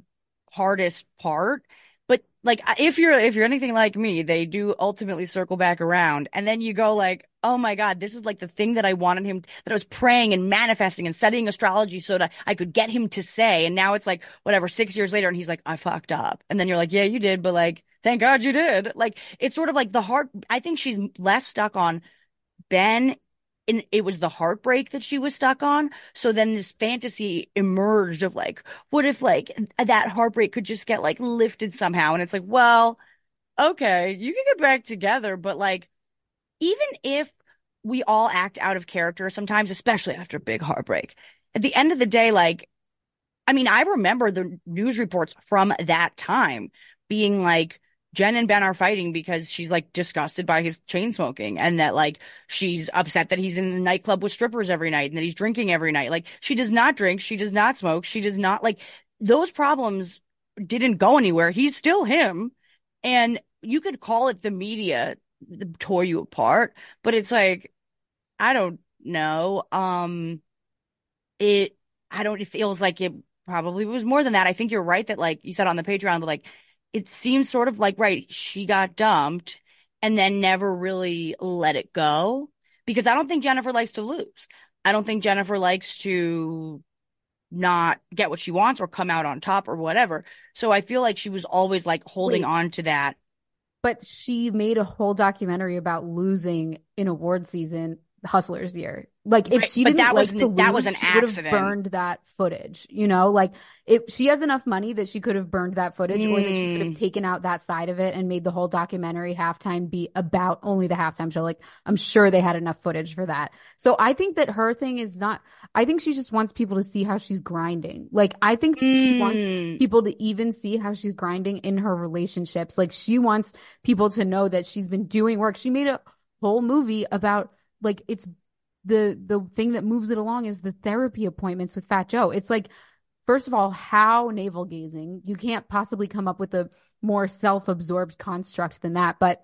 hardest part, but like if you're if you're anything like me, they do ultimately circle back around, and then you go like, oh my God, this is like the thing that I wanted him, that I was praying and manifesting and studying astrology so that I could get him to say, and now it's like whatever, six years later, and he's like, I fucked up, and then you're like, yeah, you did, but like, thank God you did. Like, it's sort of like the heart. I think she's less stuck on Ben. And it was the heartbreak that she was stuck on. So then this fantasy emerged of like, what if like that heartbreak could just get like lifted somehow? And it's like, well, okay, you can get back together. But like, even if we all act out of character sometimes, especially after a big heartbreak, at the end of the day, like, I mean, I remember the news reports from that time being like, Jen and Ben are fighting because she's like disgusted by his chain smoking, and that like she's upset that he's in a nightclub with strippers every night and that he's drinking every night. Like, she does not drink. She does not smoke. She does not, like, those problems didn't go anywhere. He's still him. And you could call it the media tore you apart, but it's like, I don't know. Um, it, I don't, it feels like it probably was more than that. I think you're right that, like you said on the Patreon, but like, it seems sort of like, right, she got dumped and then never really let it go, because I don't think Jennifer likes to lose. I don't think Jennifer likes to not get what she wants or come out on top or whatever. So I feel like she was always like holding Wait, on to that. But she made a whole documentary about losing in award season, Hustlers year. Like, if right, she didn't like to lose, that was an she accident. Would have burned that footage, you know? Like, if she has enough money that she could have burned that footage, mm. or that she could have taken out that side of it and made the whole documentary Halftime be about only the halftime show. Like, I'm sure they had enough footage for that. So I think that her thing is not, I think she just wants people to see how she's grinding. Like, I think mm. she wants people to even see how she's grinding in her relationships. Like, she wants people to know that she's been doing work. She made a whole movie about, like, it's the the thing that moves it along is the therapy appointments with Fat Joe. It's like, first of all, how navel gazing. You can't possibly come up with a more self-absorbed construct than that. But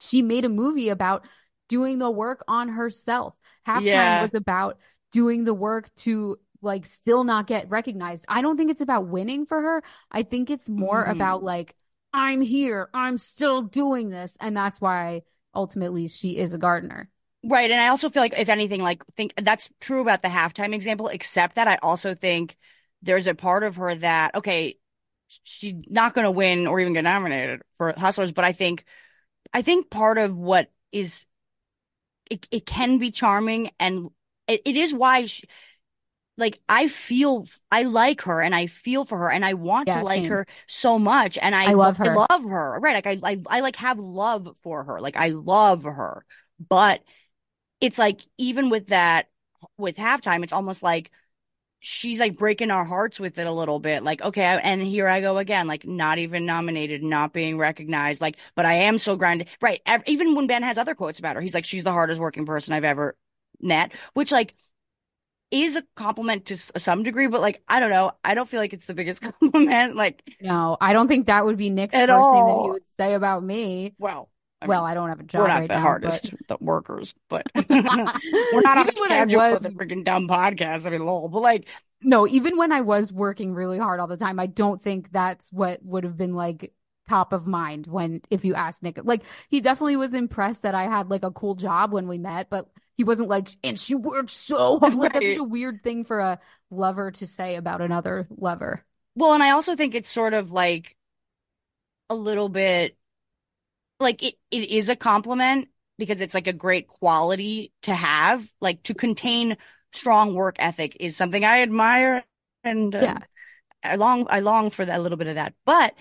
she made a movie about doing the work on herself. Halftime yeah. was about doing the work to like still not get recognized. I don't think it's about winning for her. I think it's more mm-hmm. about like, I'm here, I'm still doing this. And that's why ultimately she is a gardener. Right. And I also feel like, if anything, like, think that's true about the halftime example, except that I also think there's a part of her that, okay, she's not going to win or even get nominated for Hustlers. But I think I think part of what is it, it can be charming, and it, it is why she, like, I feel I like her and I feel for her and I want yeah, to like same. her so much. And I, I love her. I love her. Right. Like, I, I, I like have love for her. Like, I love her. But it's like, even with that, with Halftime, it's almost like she's like breaking our hearts with it a little bit. Like, okay, I, and here I go again, like not even nominated, not being recognized, like, but I am still grinding. Right. Ev- even when Ben has other quotes about her, he's like, she's the hardest working person I've ever met, which like, is a compliment to some degree, but like, I don't know. I don't feel like it's the biggest compliment. Like, no, I don't think that would be Nick's first all. thing that he would say about me. Well, I well, mean, I don't have a job. We're not right the now, hardest but... the workers, but we're not on a schedule with a freaking dumb podcast. I mean, lol. But like, no, even when I was working really hard all the time, I don't think that's what would have been like top of mind when, if you asked Nick, like he definitely was impressed that I had like a cool job when we met, but he wasn't like, and she worked so hard. Like, right. That's such a weird thing for a lover to say about another lover. Well, and I also think it's sort of like a little bit like it, it is a compliment because it's like a great quality to have, like to contain strong work ethic is something I admire, and uh, yeah. I long I long for that, a little bit of that. But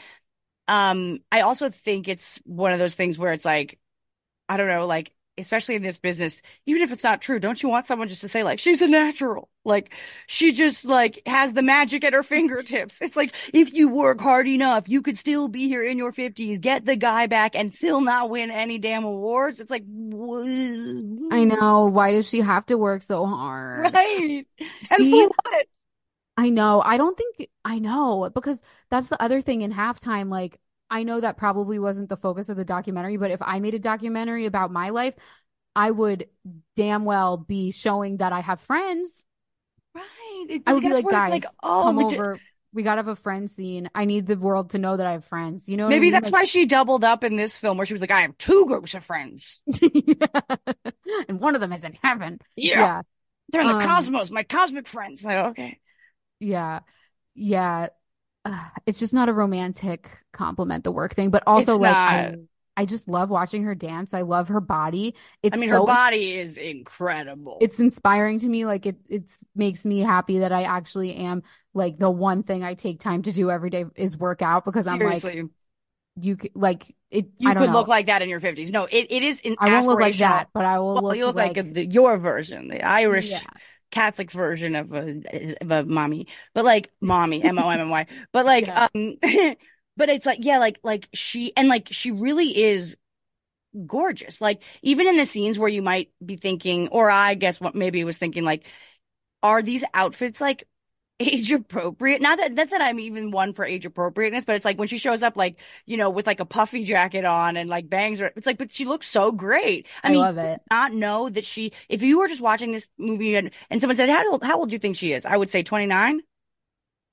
um, I also think it's one of those things where it's like, I don't know, like especially in this business, even if it's not true, don't you want someone just to say like, she's a natural, like she just like has the magic at her fingertips. It's like, if you work hard enough, you could still be here in your fifties, get the guy back and still not win any damn awards. It's like, wh- I know. Why does she have to work so hard? Right. She- and for what? I know. I don't think I know, because that's the other thing in Halftime. Like, I know that probably wasn't the focus of the documentary, but if I made a documentary about my life, I would damn well be showing that I have friends. Right. It, I would be like, guys, like, oh, come we over. Did... We got to have a friend scene. I need the world to know that I have friends. You know what Maybe I mean? that's like, why she doubled up in this film where she was like, I have two groups of friends. Yeah. And one of them is in heaven. Yeah. yeah. They're in the um, cosmos, my cosmic friends. Like, okay. Yeah. Yeah. Uh, it's just not a romantic compliment, the work thing, but also it's like I, I just love watching her dance. I love her body. It's I mean, so, her body is incredible. It's inspiring to me. Like it it's makes me happy that I actually am like the one thing I take time to do every day is work out, because Seriously. I'm like, you could like it. You I don't could know. look like that in your fifties. No, it, it is. An I won't look like that, but I will well, look, you look like, like the, your version, the Irish. Yeah. Catholic version of a, of a mommy, but like mommy, M O M M Y. But like, yeah. um, but it's like, yeah, like, like she, and like, she really is gorgeous. Like, even in the scenes where you might be thinking, or I guess what maybe was thinking, like, are these outfits like age appropriate? Not that, not that I'm even one for age appropriateness, but it's like when she shows up, like, you know, with like a puffy jacket on and like bangs, or it's like, but she looks so great. I, I mean, love it. Not know that she, if you were just watching this movie and, and someone said, how old, how old do you think she is? I would say twenty-nine.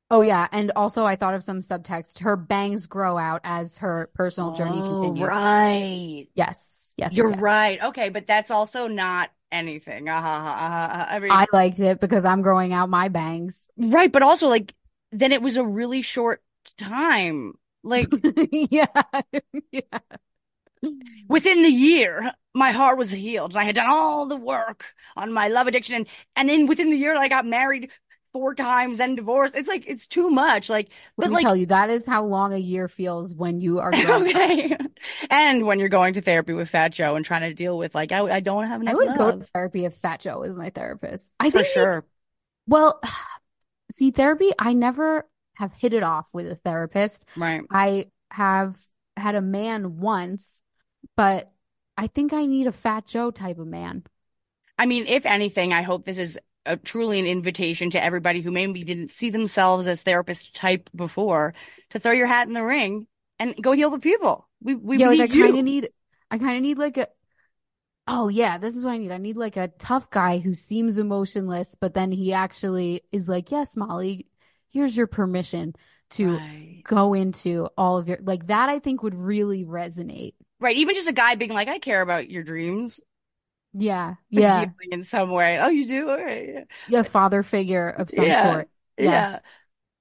Oh, yeah. And also, I thought of some subtext. Her bangs grow out as her personal oh, journey continues. Right. Yes. Yes. You're yes, right. Yes. Okay. But that's also not anything. Uh-huh, uh-huh, uh-huh. I, mean, I liked it because I'm growing out my bangs. Right. But also, like, then it was a really short time. Like, yeah. yeah. Within the year, my heart was healed. And I had done all the work on my love addiction. And, and then within the year, I got married four times and divorced. It's like, it's too much. Like, let but me like, tell you, that is how long a year feels when you are growing okay. up. And when you're going to therapy with Fat Joe and trying to deal with like, I, I don't have enough. I would love. go to therapy if Fat Joe is my therapist. I for think sure. He, well, see, therapy, I never have hit it off with a therapist. Right. I have had a man once, but I think I need a Fat Joe type of man. I mean, if anything, I hope this is A, truly an invitation to everybody who maybe didn't see themselves as therapist type before to throw your hat in the ring and go heal the people. We we yeah, need like I kind of need I kind of need like a oh yeah this is what I need. I need like a tough guy who seems emotionless, but then he actually is like, yes, Molly, here's your permission to right. go into all of your like that. I think would really resonate. Right, even just a guy being like, I care about your dreams. Yeah, yeah. In some way. Oh, you do? All right. Yeah, yeah father figure of some yeah, sort. Yes.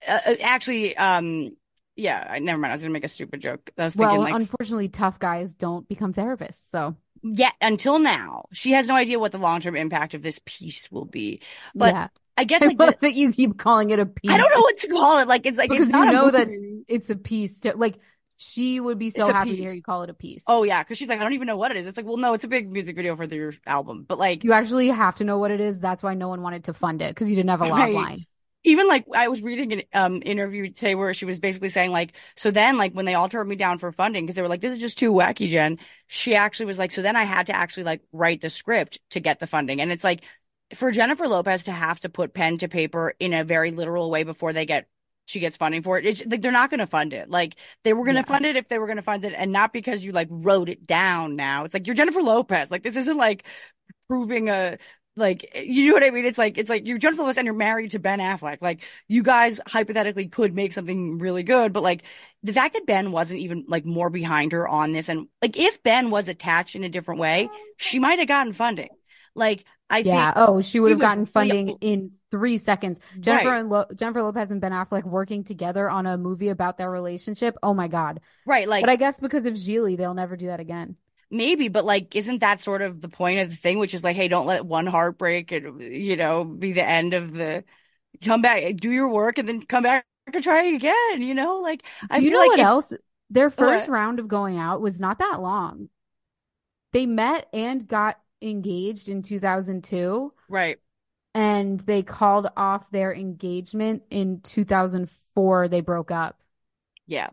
Yeah. Uh, actually, um, yeah, never mind. I was going to make a stupid joke. I was well, thinking, like, unfortunately, tough guys don't become therapists, so. Yeah, until now. She has no idea what the long-term impact of this piece will be. But yeah. I guess like I love the, that you keep calling it a piece. I don't know what to call it. Like, it's like, because it's not you know a that it's a piece. To, like, she would be so happy to hear you call it a piece. Oh, yeah. Because she's like, I don't even know what it is. It's like, well, no, it's a big music video for your album. But like, you actually have to know what it is. That's why no one wanted to fund it, because you didn't have a log line. Even like I was reading an um, interview today where she was basically saying like, so then like when they all turned me down for funding because they were like, this is just too wacky, Jen. She actually was like, so then I had to actually like write the script to get the funding. And it's like, for Jennifer Lopez to have to put pen to paper in a very literal way before they get she gets funding for it, it's, like, they're not going to fund it. Like, they were going to yeah. fund it if they were going to fund it, and not because you, like, wrote it down now. It's like, you're Jennifer Lopez. Like, this isn't, like, proving a... Like, you know what I mean? It's like, it's like you're Jennifer Lopez and you're married to Ben Affleck. Like, you guys hypothetically could make something really good, but like the fact that Ben wasn't even like more behind her on this, and like if Ben was attached in a different way, she might have gotten funding. Like, I yeah, think oh, she would have gotten funding like, in three seconds. Jennifer right. and Lo- Jennifer Lopez and Ben Affleck working together on a movie about their relationship. Oh my God, right? Like, but I guess because of Gigli, they'll never do that again. Maybe, but like, isn't that sort of the point of the thing, which is like, hey, don't let one heartbreak and, you know, be the end of the come back, do your work and then come back and try again, you know? Like, I you feel know like what it, else? Their first what? round of going out was not that long. They met and got engaged in two thousand two. Right. And they called off their engagement in two thousand four. They broke up. Yeah.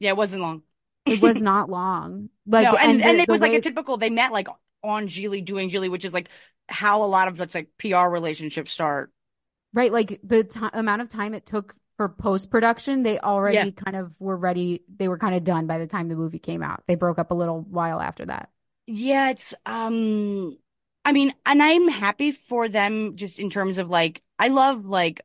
Yeah, it wasn't long. It was not long. Like, no, and, and, the, and it was way... like a typical, they met like on Gigli doing Gigli, which is like how a lot of that's like P R relationships start. Right. Like the t- amount of time it took for post-production, they already yeah. kind of were ready. They were kind of done by the time the movie came out. They broke up a little while after that. Yeah. It's, um, I mean, and I'm happy for them just in terms of like, I love like,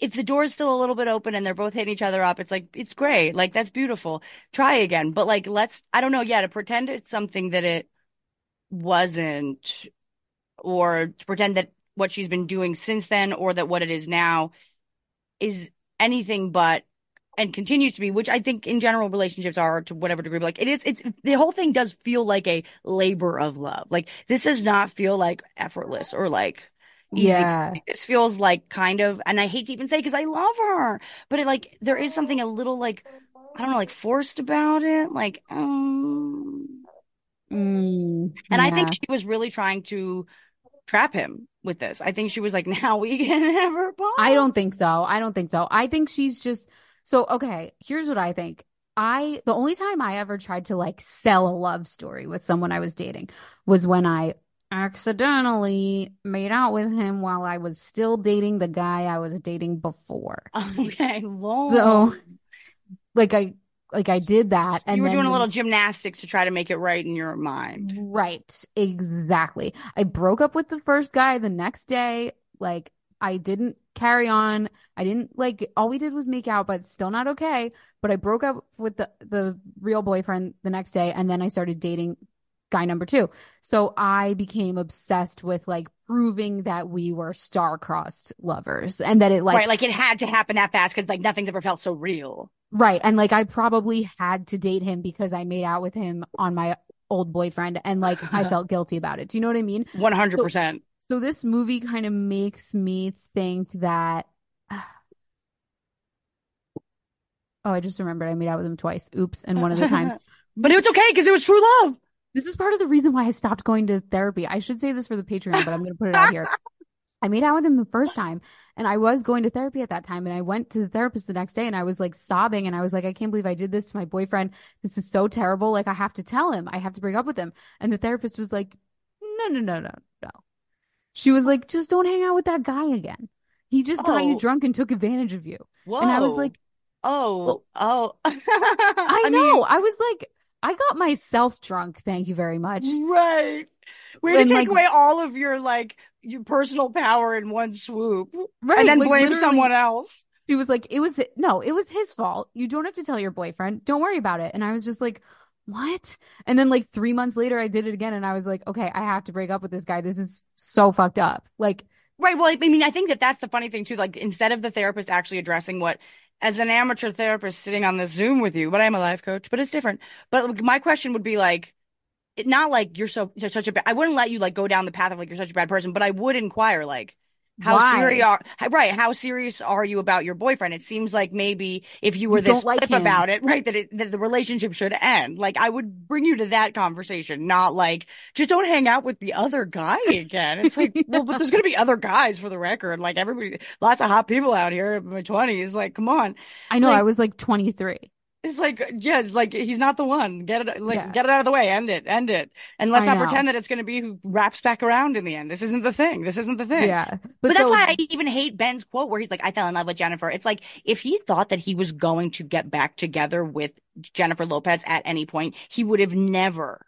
if the door is still a little bit open and they're both hitting each other up, it's like, it's great. Like, that's beautiful. Try again. But like, let's, I don't know. Yeah. To pretend it's something that it wasn't, or to pretend that what she's been doing since then, or that what it is now is anything but, and continues to be, which I think in general relationships are to whatever degree, but like it is, it's, the whole thing does feel like a labor of love. Like, this does not feel like effortless or like, easy. Yeah, this feels like kind of, and I hate to even say because I love her, but it like there is something a little like I don't know, like forced about it, like um. Mm, and yeah. I think she was really trying to trap him with this. I think she was like, "Now we can have her bond." I don't think so. I don't think so. I think she's just so okay. Here's what I think. I the only time I ever tried to like sell a love story with someone I was dating was when I accidentally made out with him while I was still dating the guy I was dating before. Okay, lol. So, like I, like I did that, and you were then, doing a little gymnastics to try to make it right in your mind. Right, exactly. I broke up with the first guy the next day. Like I didn't carry on. I didn't like. All we did was make out, but still not okay. But I broke up with the the real boyfriend the next day, and then I started dating guy number two. So I became obsessed with like proving that we were star-crossed lovers and that it like right, like it had to happen that fast because like nothing's ever felt so real. Right. And like I probably had to date him because I made out with him on my old boyfriend and like I felt guilty about it. Do you know what I mean? one hundred percent. So, so this movie kind of makes me think that oh, I just remembered I made out with him twice. Oops. And one of the times. But it was okay because it was true love. This is part of the reason why I stopped going to therapy. I should say this for the Patreon, but I'm going to put it out here. I made out with him the first time, and I was going to therapy at that time, and I went to the therapist the next day, and I was, like, sobbing, and I was like, I can't believe I did this to my boyfriend. This is so terrible. Like, I have to tell him. I have to break up with him. And the therapist was like, no, no, no, no, no. She was like, just don't hang out with that guy again. He just got oh. you drunk and took advantage of you. Whoa. And I was like, oh, well, oh. I, I know. Mean- I was like... I got myself drunk. Thank you very much. Right. We're going to take like, away all of your, like, your personal power in one swoop. Right. And then like, blame someone else. She was like, it was, no, it was his fault. You don't have to tell your boyfriend. Don't worry about it. And I was just like, what? And then like three months later, I did it again. And I was like, okay, I have to break up with this guy. This is so fucked up. Like, right. Well, I mean, I think that that's the funny thing too. Like instead of the therapist actually addressing what, as an amateur therapist sitting on the Zoom with you, but I'm a life coach, but it's different. But my question would be like, it, not like you're so you're such a bad, I wouldn't let you like go down the path of like you're such a bad person, but I would inquire like, how serious are, right? How serious are you about your boyfriend? It seems like maybe if you were this flip about it, right, that it, that the relationship should end. Like I would bring you to that conversation, not like just don't hang out with the other guy again. It's like, well, but there's gonna be other guys for the record. Like everybody, lots of hot people out here in my twenties. Like, come on. I know. Like, I was like twenty-three. It's like, yeah, like he's not the one. Get it, like yeah. get it out of the way. End it, end it. And let's I not know. pretend that it's going to be who wraps back around in the end. This isn't the thing. This isn't the thing. Yeah, but, but so- that's why I even hate Ben's quote where he's like, "I fell in love with Jennifer." It's like if he thought that he was going to get back together with Jennifer Lopez at any point, he would have never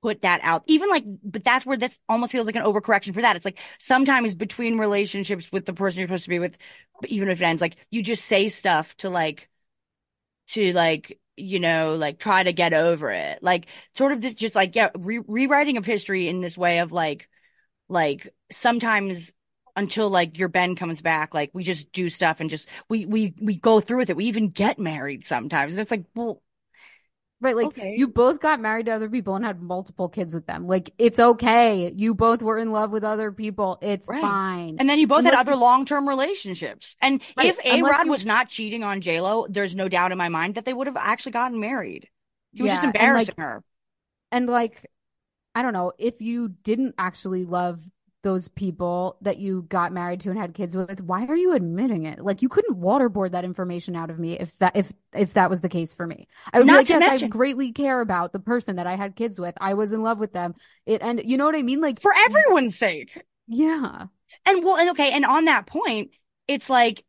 put that out. Even like, but that's where this almost feels like an overcorrection for that. It's like sometimes between relationships with the person you're supposed to be with, even if it ends, like you just say stuff to like, to like, you know, like try to get over it. Like sort of this just like, yeah, re- rewriting of history in this way of like, like sometimes until like your Ben comes back, like we just do stuff and just, we, we, we go through with it. We even get married sometimes. And it's like, well, right, like, okay. You both got married to other people and had multiple kids with them. Like, it's okay. You both were in love with other people. It's right. fine. And then you both Unless had other you... long-term relationships. And right. if A-Rod you... was not cheating on J-Lo, there's no doubt in my mind that they would have actually gotten married. He was yeah. just embarrassing and like, her. And, like, I don't know, if you didn't actually love those people that you got married to and had kids with, why are you admitting it? Like, you couldn't waterboard that information out of me if that if if that was the case for me. I would not be like, yes, I greatly care about the person that I had kids with. I was in love with them. It and you know what I mean? Like, for everyone's sake. Yeah. And well, and okay, and on that point, it's like,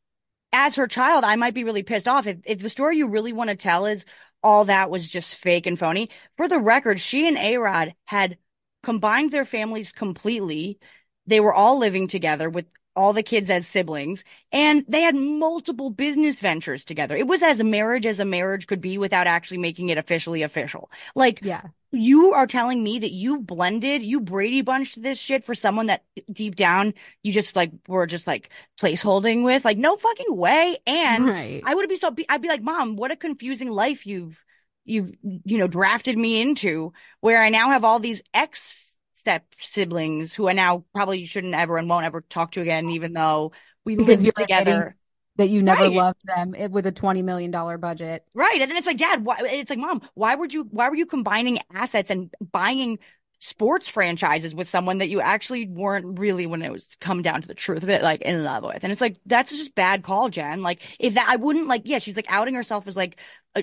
as her child, I might be really pissed off if, if the story you really want to tell is all that was just fake and phony. For the record, she and A-Rod had combined their families completely. They were all living together with all the kids as siblings, and they had multiple business ventures together. It was as marriage as a marriage could be without actually making it officially official. Like, yeah. you are telling me that you blended, you Brady bunched this shit for someone that deep down you just like were just like placeholding with? Like, no fucking way. And right. I would be so, I'd be like, Mom, what a confusing life you've, you've, you know, drafted me into, where I now have all these ex step siblings who I now probably shouldn't ever and won't ever talk to again, even though we because lived together. That you never right. loved them with a twenty million dollars budget. Right. And then it's like, Dad, why, it's like, Mom, why would you, why were you combining assets and buying sports franchises with someone that you actually weren't really, when it was come down to the truth of it, like in love with? And it's like, that's just bad call, Jen. Like, if that, I wouldn't like, yeah, she's like outing herself as like,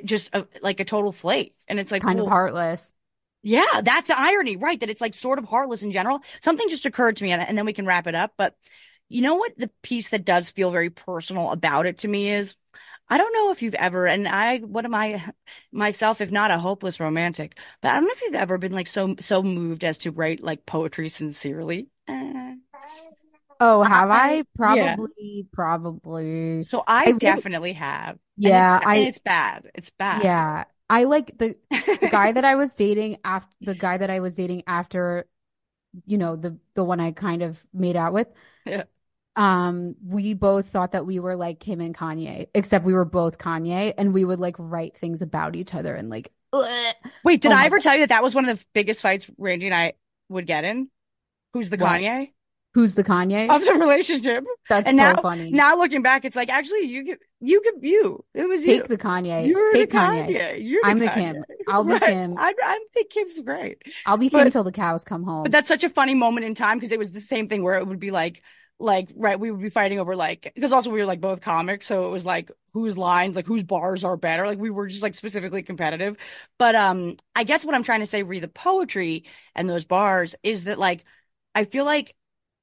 just a, like a total flake. And it's like kind well, of heartless. Yeah, that's the irony, right? That it's like sort of heartless in general. Something just occurred to me, and, and then we can wrap it up. But you know what? The piece that does feel very personal about it to me is, I don't know if you've ever, and I, what am I myself, if not a hopeless romantic, but I don't know if you've ever been like so, so moved as to write like poetry sincerely. Uh, oh, have I? I? Probably, yeah. probably. So I, I definitely really, have. Yeah. And it's, I, and it's bad. It's bad. Yeah. I like the, the guy that I was dating after the guy that I was dating after, you know, the, the one I kind of made out with. Yeah. Um, we both thought that we were like Kim and Kanye, except we were both Kanye, and we would like write things about each other and like. Ugh. Wait, did oh I ever God. tell you that that was one of the biggest fights Randy and I would get in? Who's the what? Kanye? Who's the Kanye of the relationship? That's and so now, funny. Now looking back, it's like, actually, you could, you could, you. It was Take you. Take the Kanye. You're Take the Kanye. Kanye. You're the I'm Kanye. the Kim. I'll be right. Kim. I, I think Kim's great. I'll be but, Kim until the cows come home. But that's such a funny moment in time, because it was the same thing where it would be like, like, right, we would be fighting over like, because also we were like both comics, so it was like whose lines, like whose bars are better. Like we were just like specifically competitive. But um, I guess what I'm trying to say, read the poetry and those bars, is that like, I feel like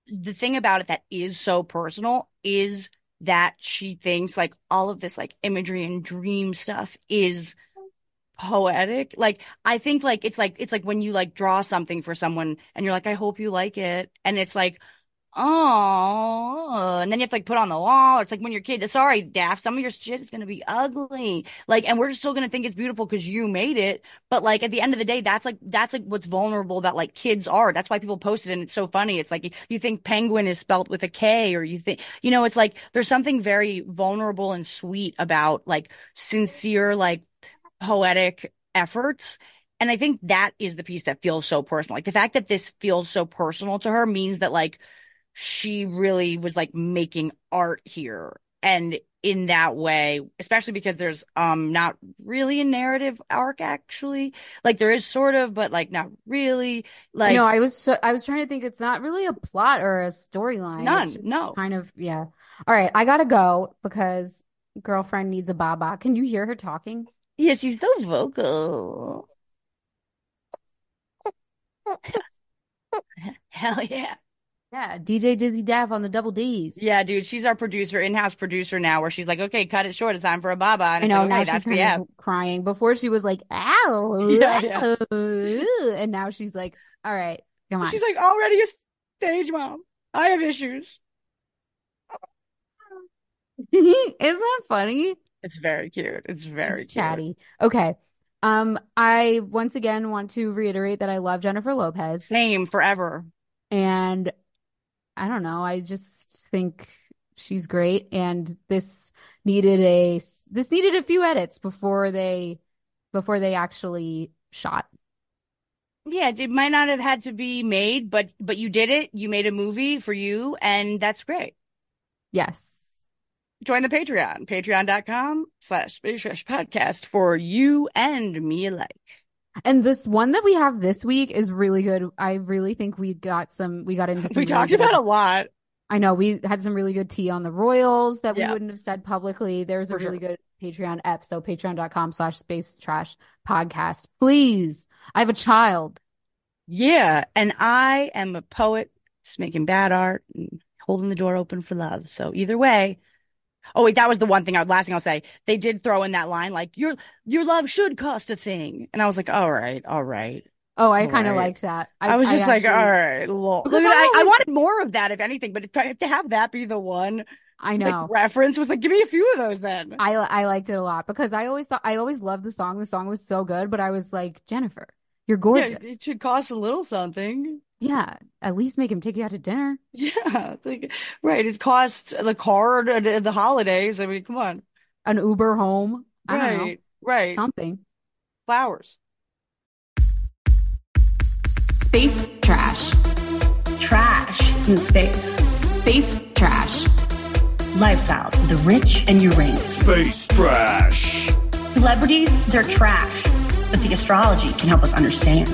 the thing about it that is so personal is that she thinks like all of this like imagery and dream stuff is poetic. Like, I think like it's like it's like when you like draw something for someone and you're like, I hope you like it, and it's like, oh, and then you have to like put on the wall. It's like when your kid, sorry, Daft, some of your shit is going to be ugly. Like, and we're still going to think it's beautiful because you made it. But like at the end of the day, that's like, that's like what's vulnerable about like kids' art. That's why people post it. And it's so funny. It's like, you think penguin is spelt with a K, or you think, you know, it's like there's something very vulnerable and sweet about like sincere, like poetic efforts. And I think that is the piece that feels so personal. Like the fact that this feels so personal to her means that like, she really was like making art here, and in that way, especially because there's um not really a narrative arc, actually. Like there is sort of, but like not really. Like, no, I was so, I was trying to think, it's not really a plot or a storyline. None, no. Kind of, yeah. All right, I gotta go because girlfriend needs a baba. Can you hear her talking? Yeah, she's so vocal. Hell yeah. Yeah, D J Diddy Dav on the double D's. Yeah, dude, she's our producer, in-house producer now, where she's like, okay, cut it short. It's time for a baba. And I know, like, now okay, she's that's kind of crying. Before she was like, ow. Yeah, yeah. And now she's like, all right, come on. She's like, already a stage mom. I have issues. Isn't that funny? It's very cute. It's very it's cute. Chatty. Okay. Um, I once again want to reiterate that I love Jennifer Lopez. Same, forever. And I don't know. I just think she's great. And this needed a this needed a few edits before they before they actually shot. Yeah, it might not have had to be made, but but you did it. You made a movie for you, and that's great. Yes. Join the Patreon, patreon.com slash Space Trash Podcast for you and me alike. And this one that we have this week is really good. I really think we got some, we got into some. We talked about a lot. I know. We had some really good tea on the Royals that we yeah. wouldn't have said publicly. There's a really sure. good Patreon ep. So patreon.com slash Space Trash Podcast. Please. I have a child. Yeah. And I am a poet just making bad art and holding the door open for love. So either way. Oh, wait, that was the one thing. I, last thing I'll say, they did throw in that line, like, your your love should cost a thing. And I was like, all right, all right. Oh, I kind of right. liked that. I, I was just I like, actually... all right. Lol. Look, I, always... I wanted more of that, if anything, but to have that be the one I know like, reference was like, give me a few of those then. I, I liked it a lot because I always thought, I always loved the song. The song was so good, but I was like, Jennifer, you're gorgeous. Yeah, it should cost a little something. Yeah, at least make him take you out to dinner. Yeah, like, right. It costs the card and the holidays. I mean, come on. An Uber home. I right, don't know. Right. Something. Flowers. Space trash. Trash in space. Space trash. Lifestyles of the rich and Uranus. Space trash. Celebrities, they're trash. But the astrology can help us understand.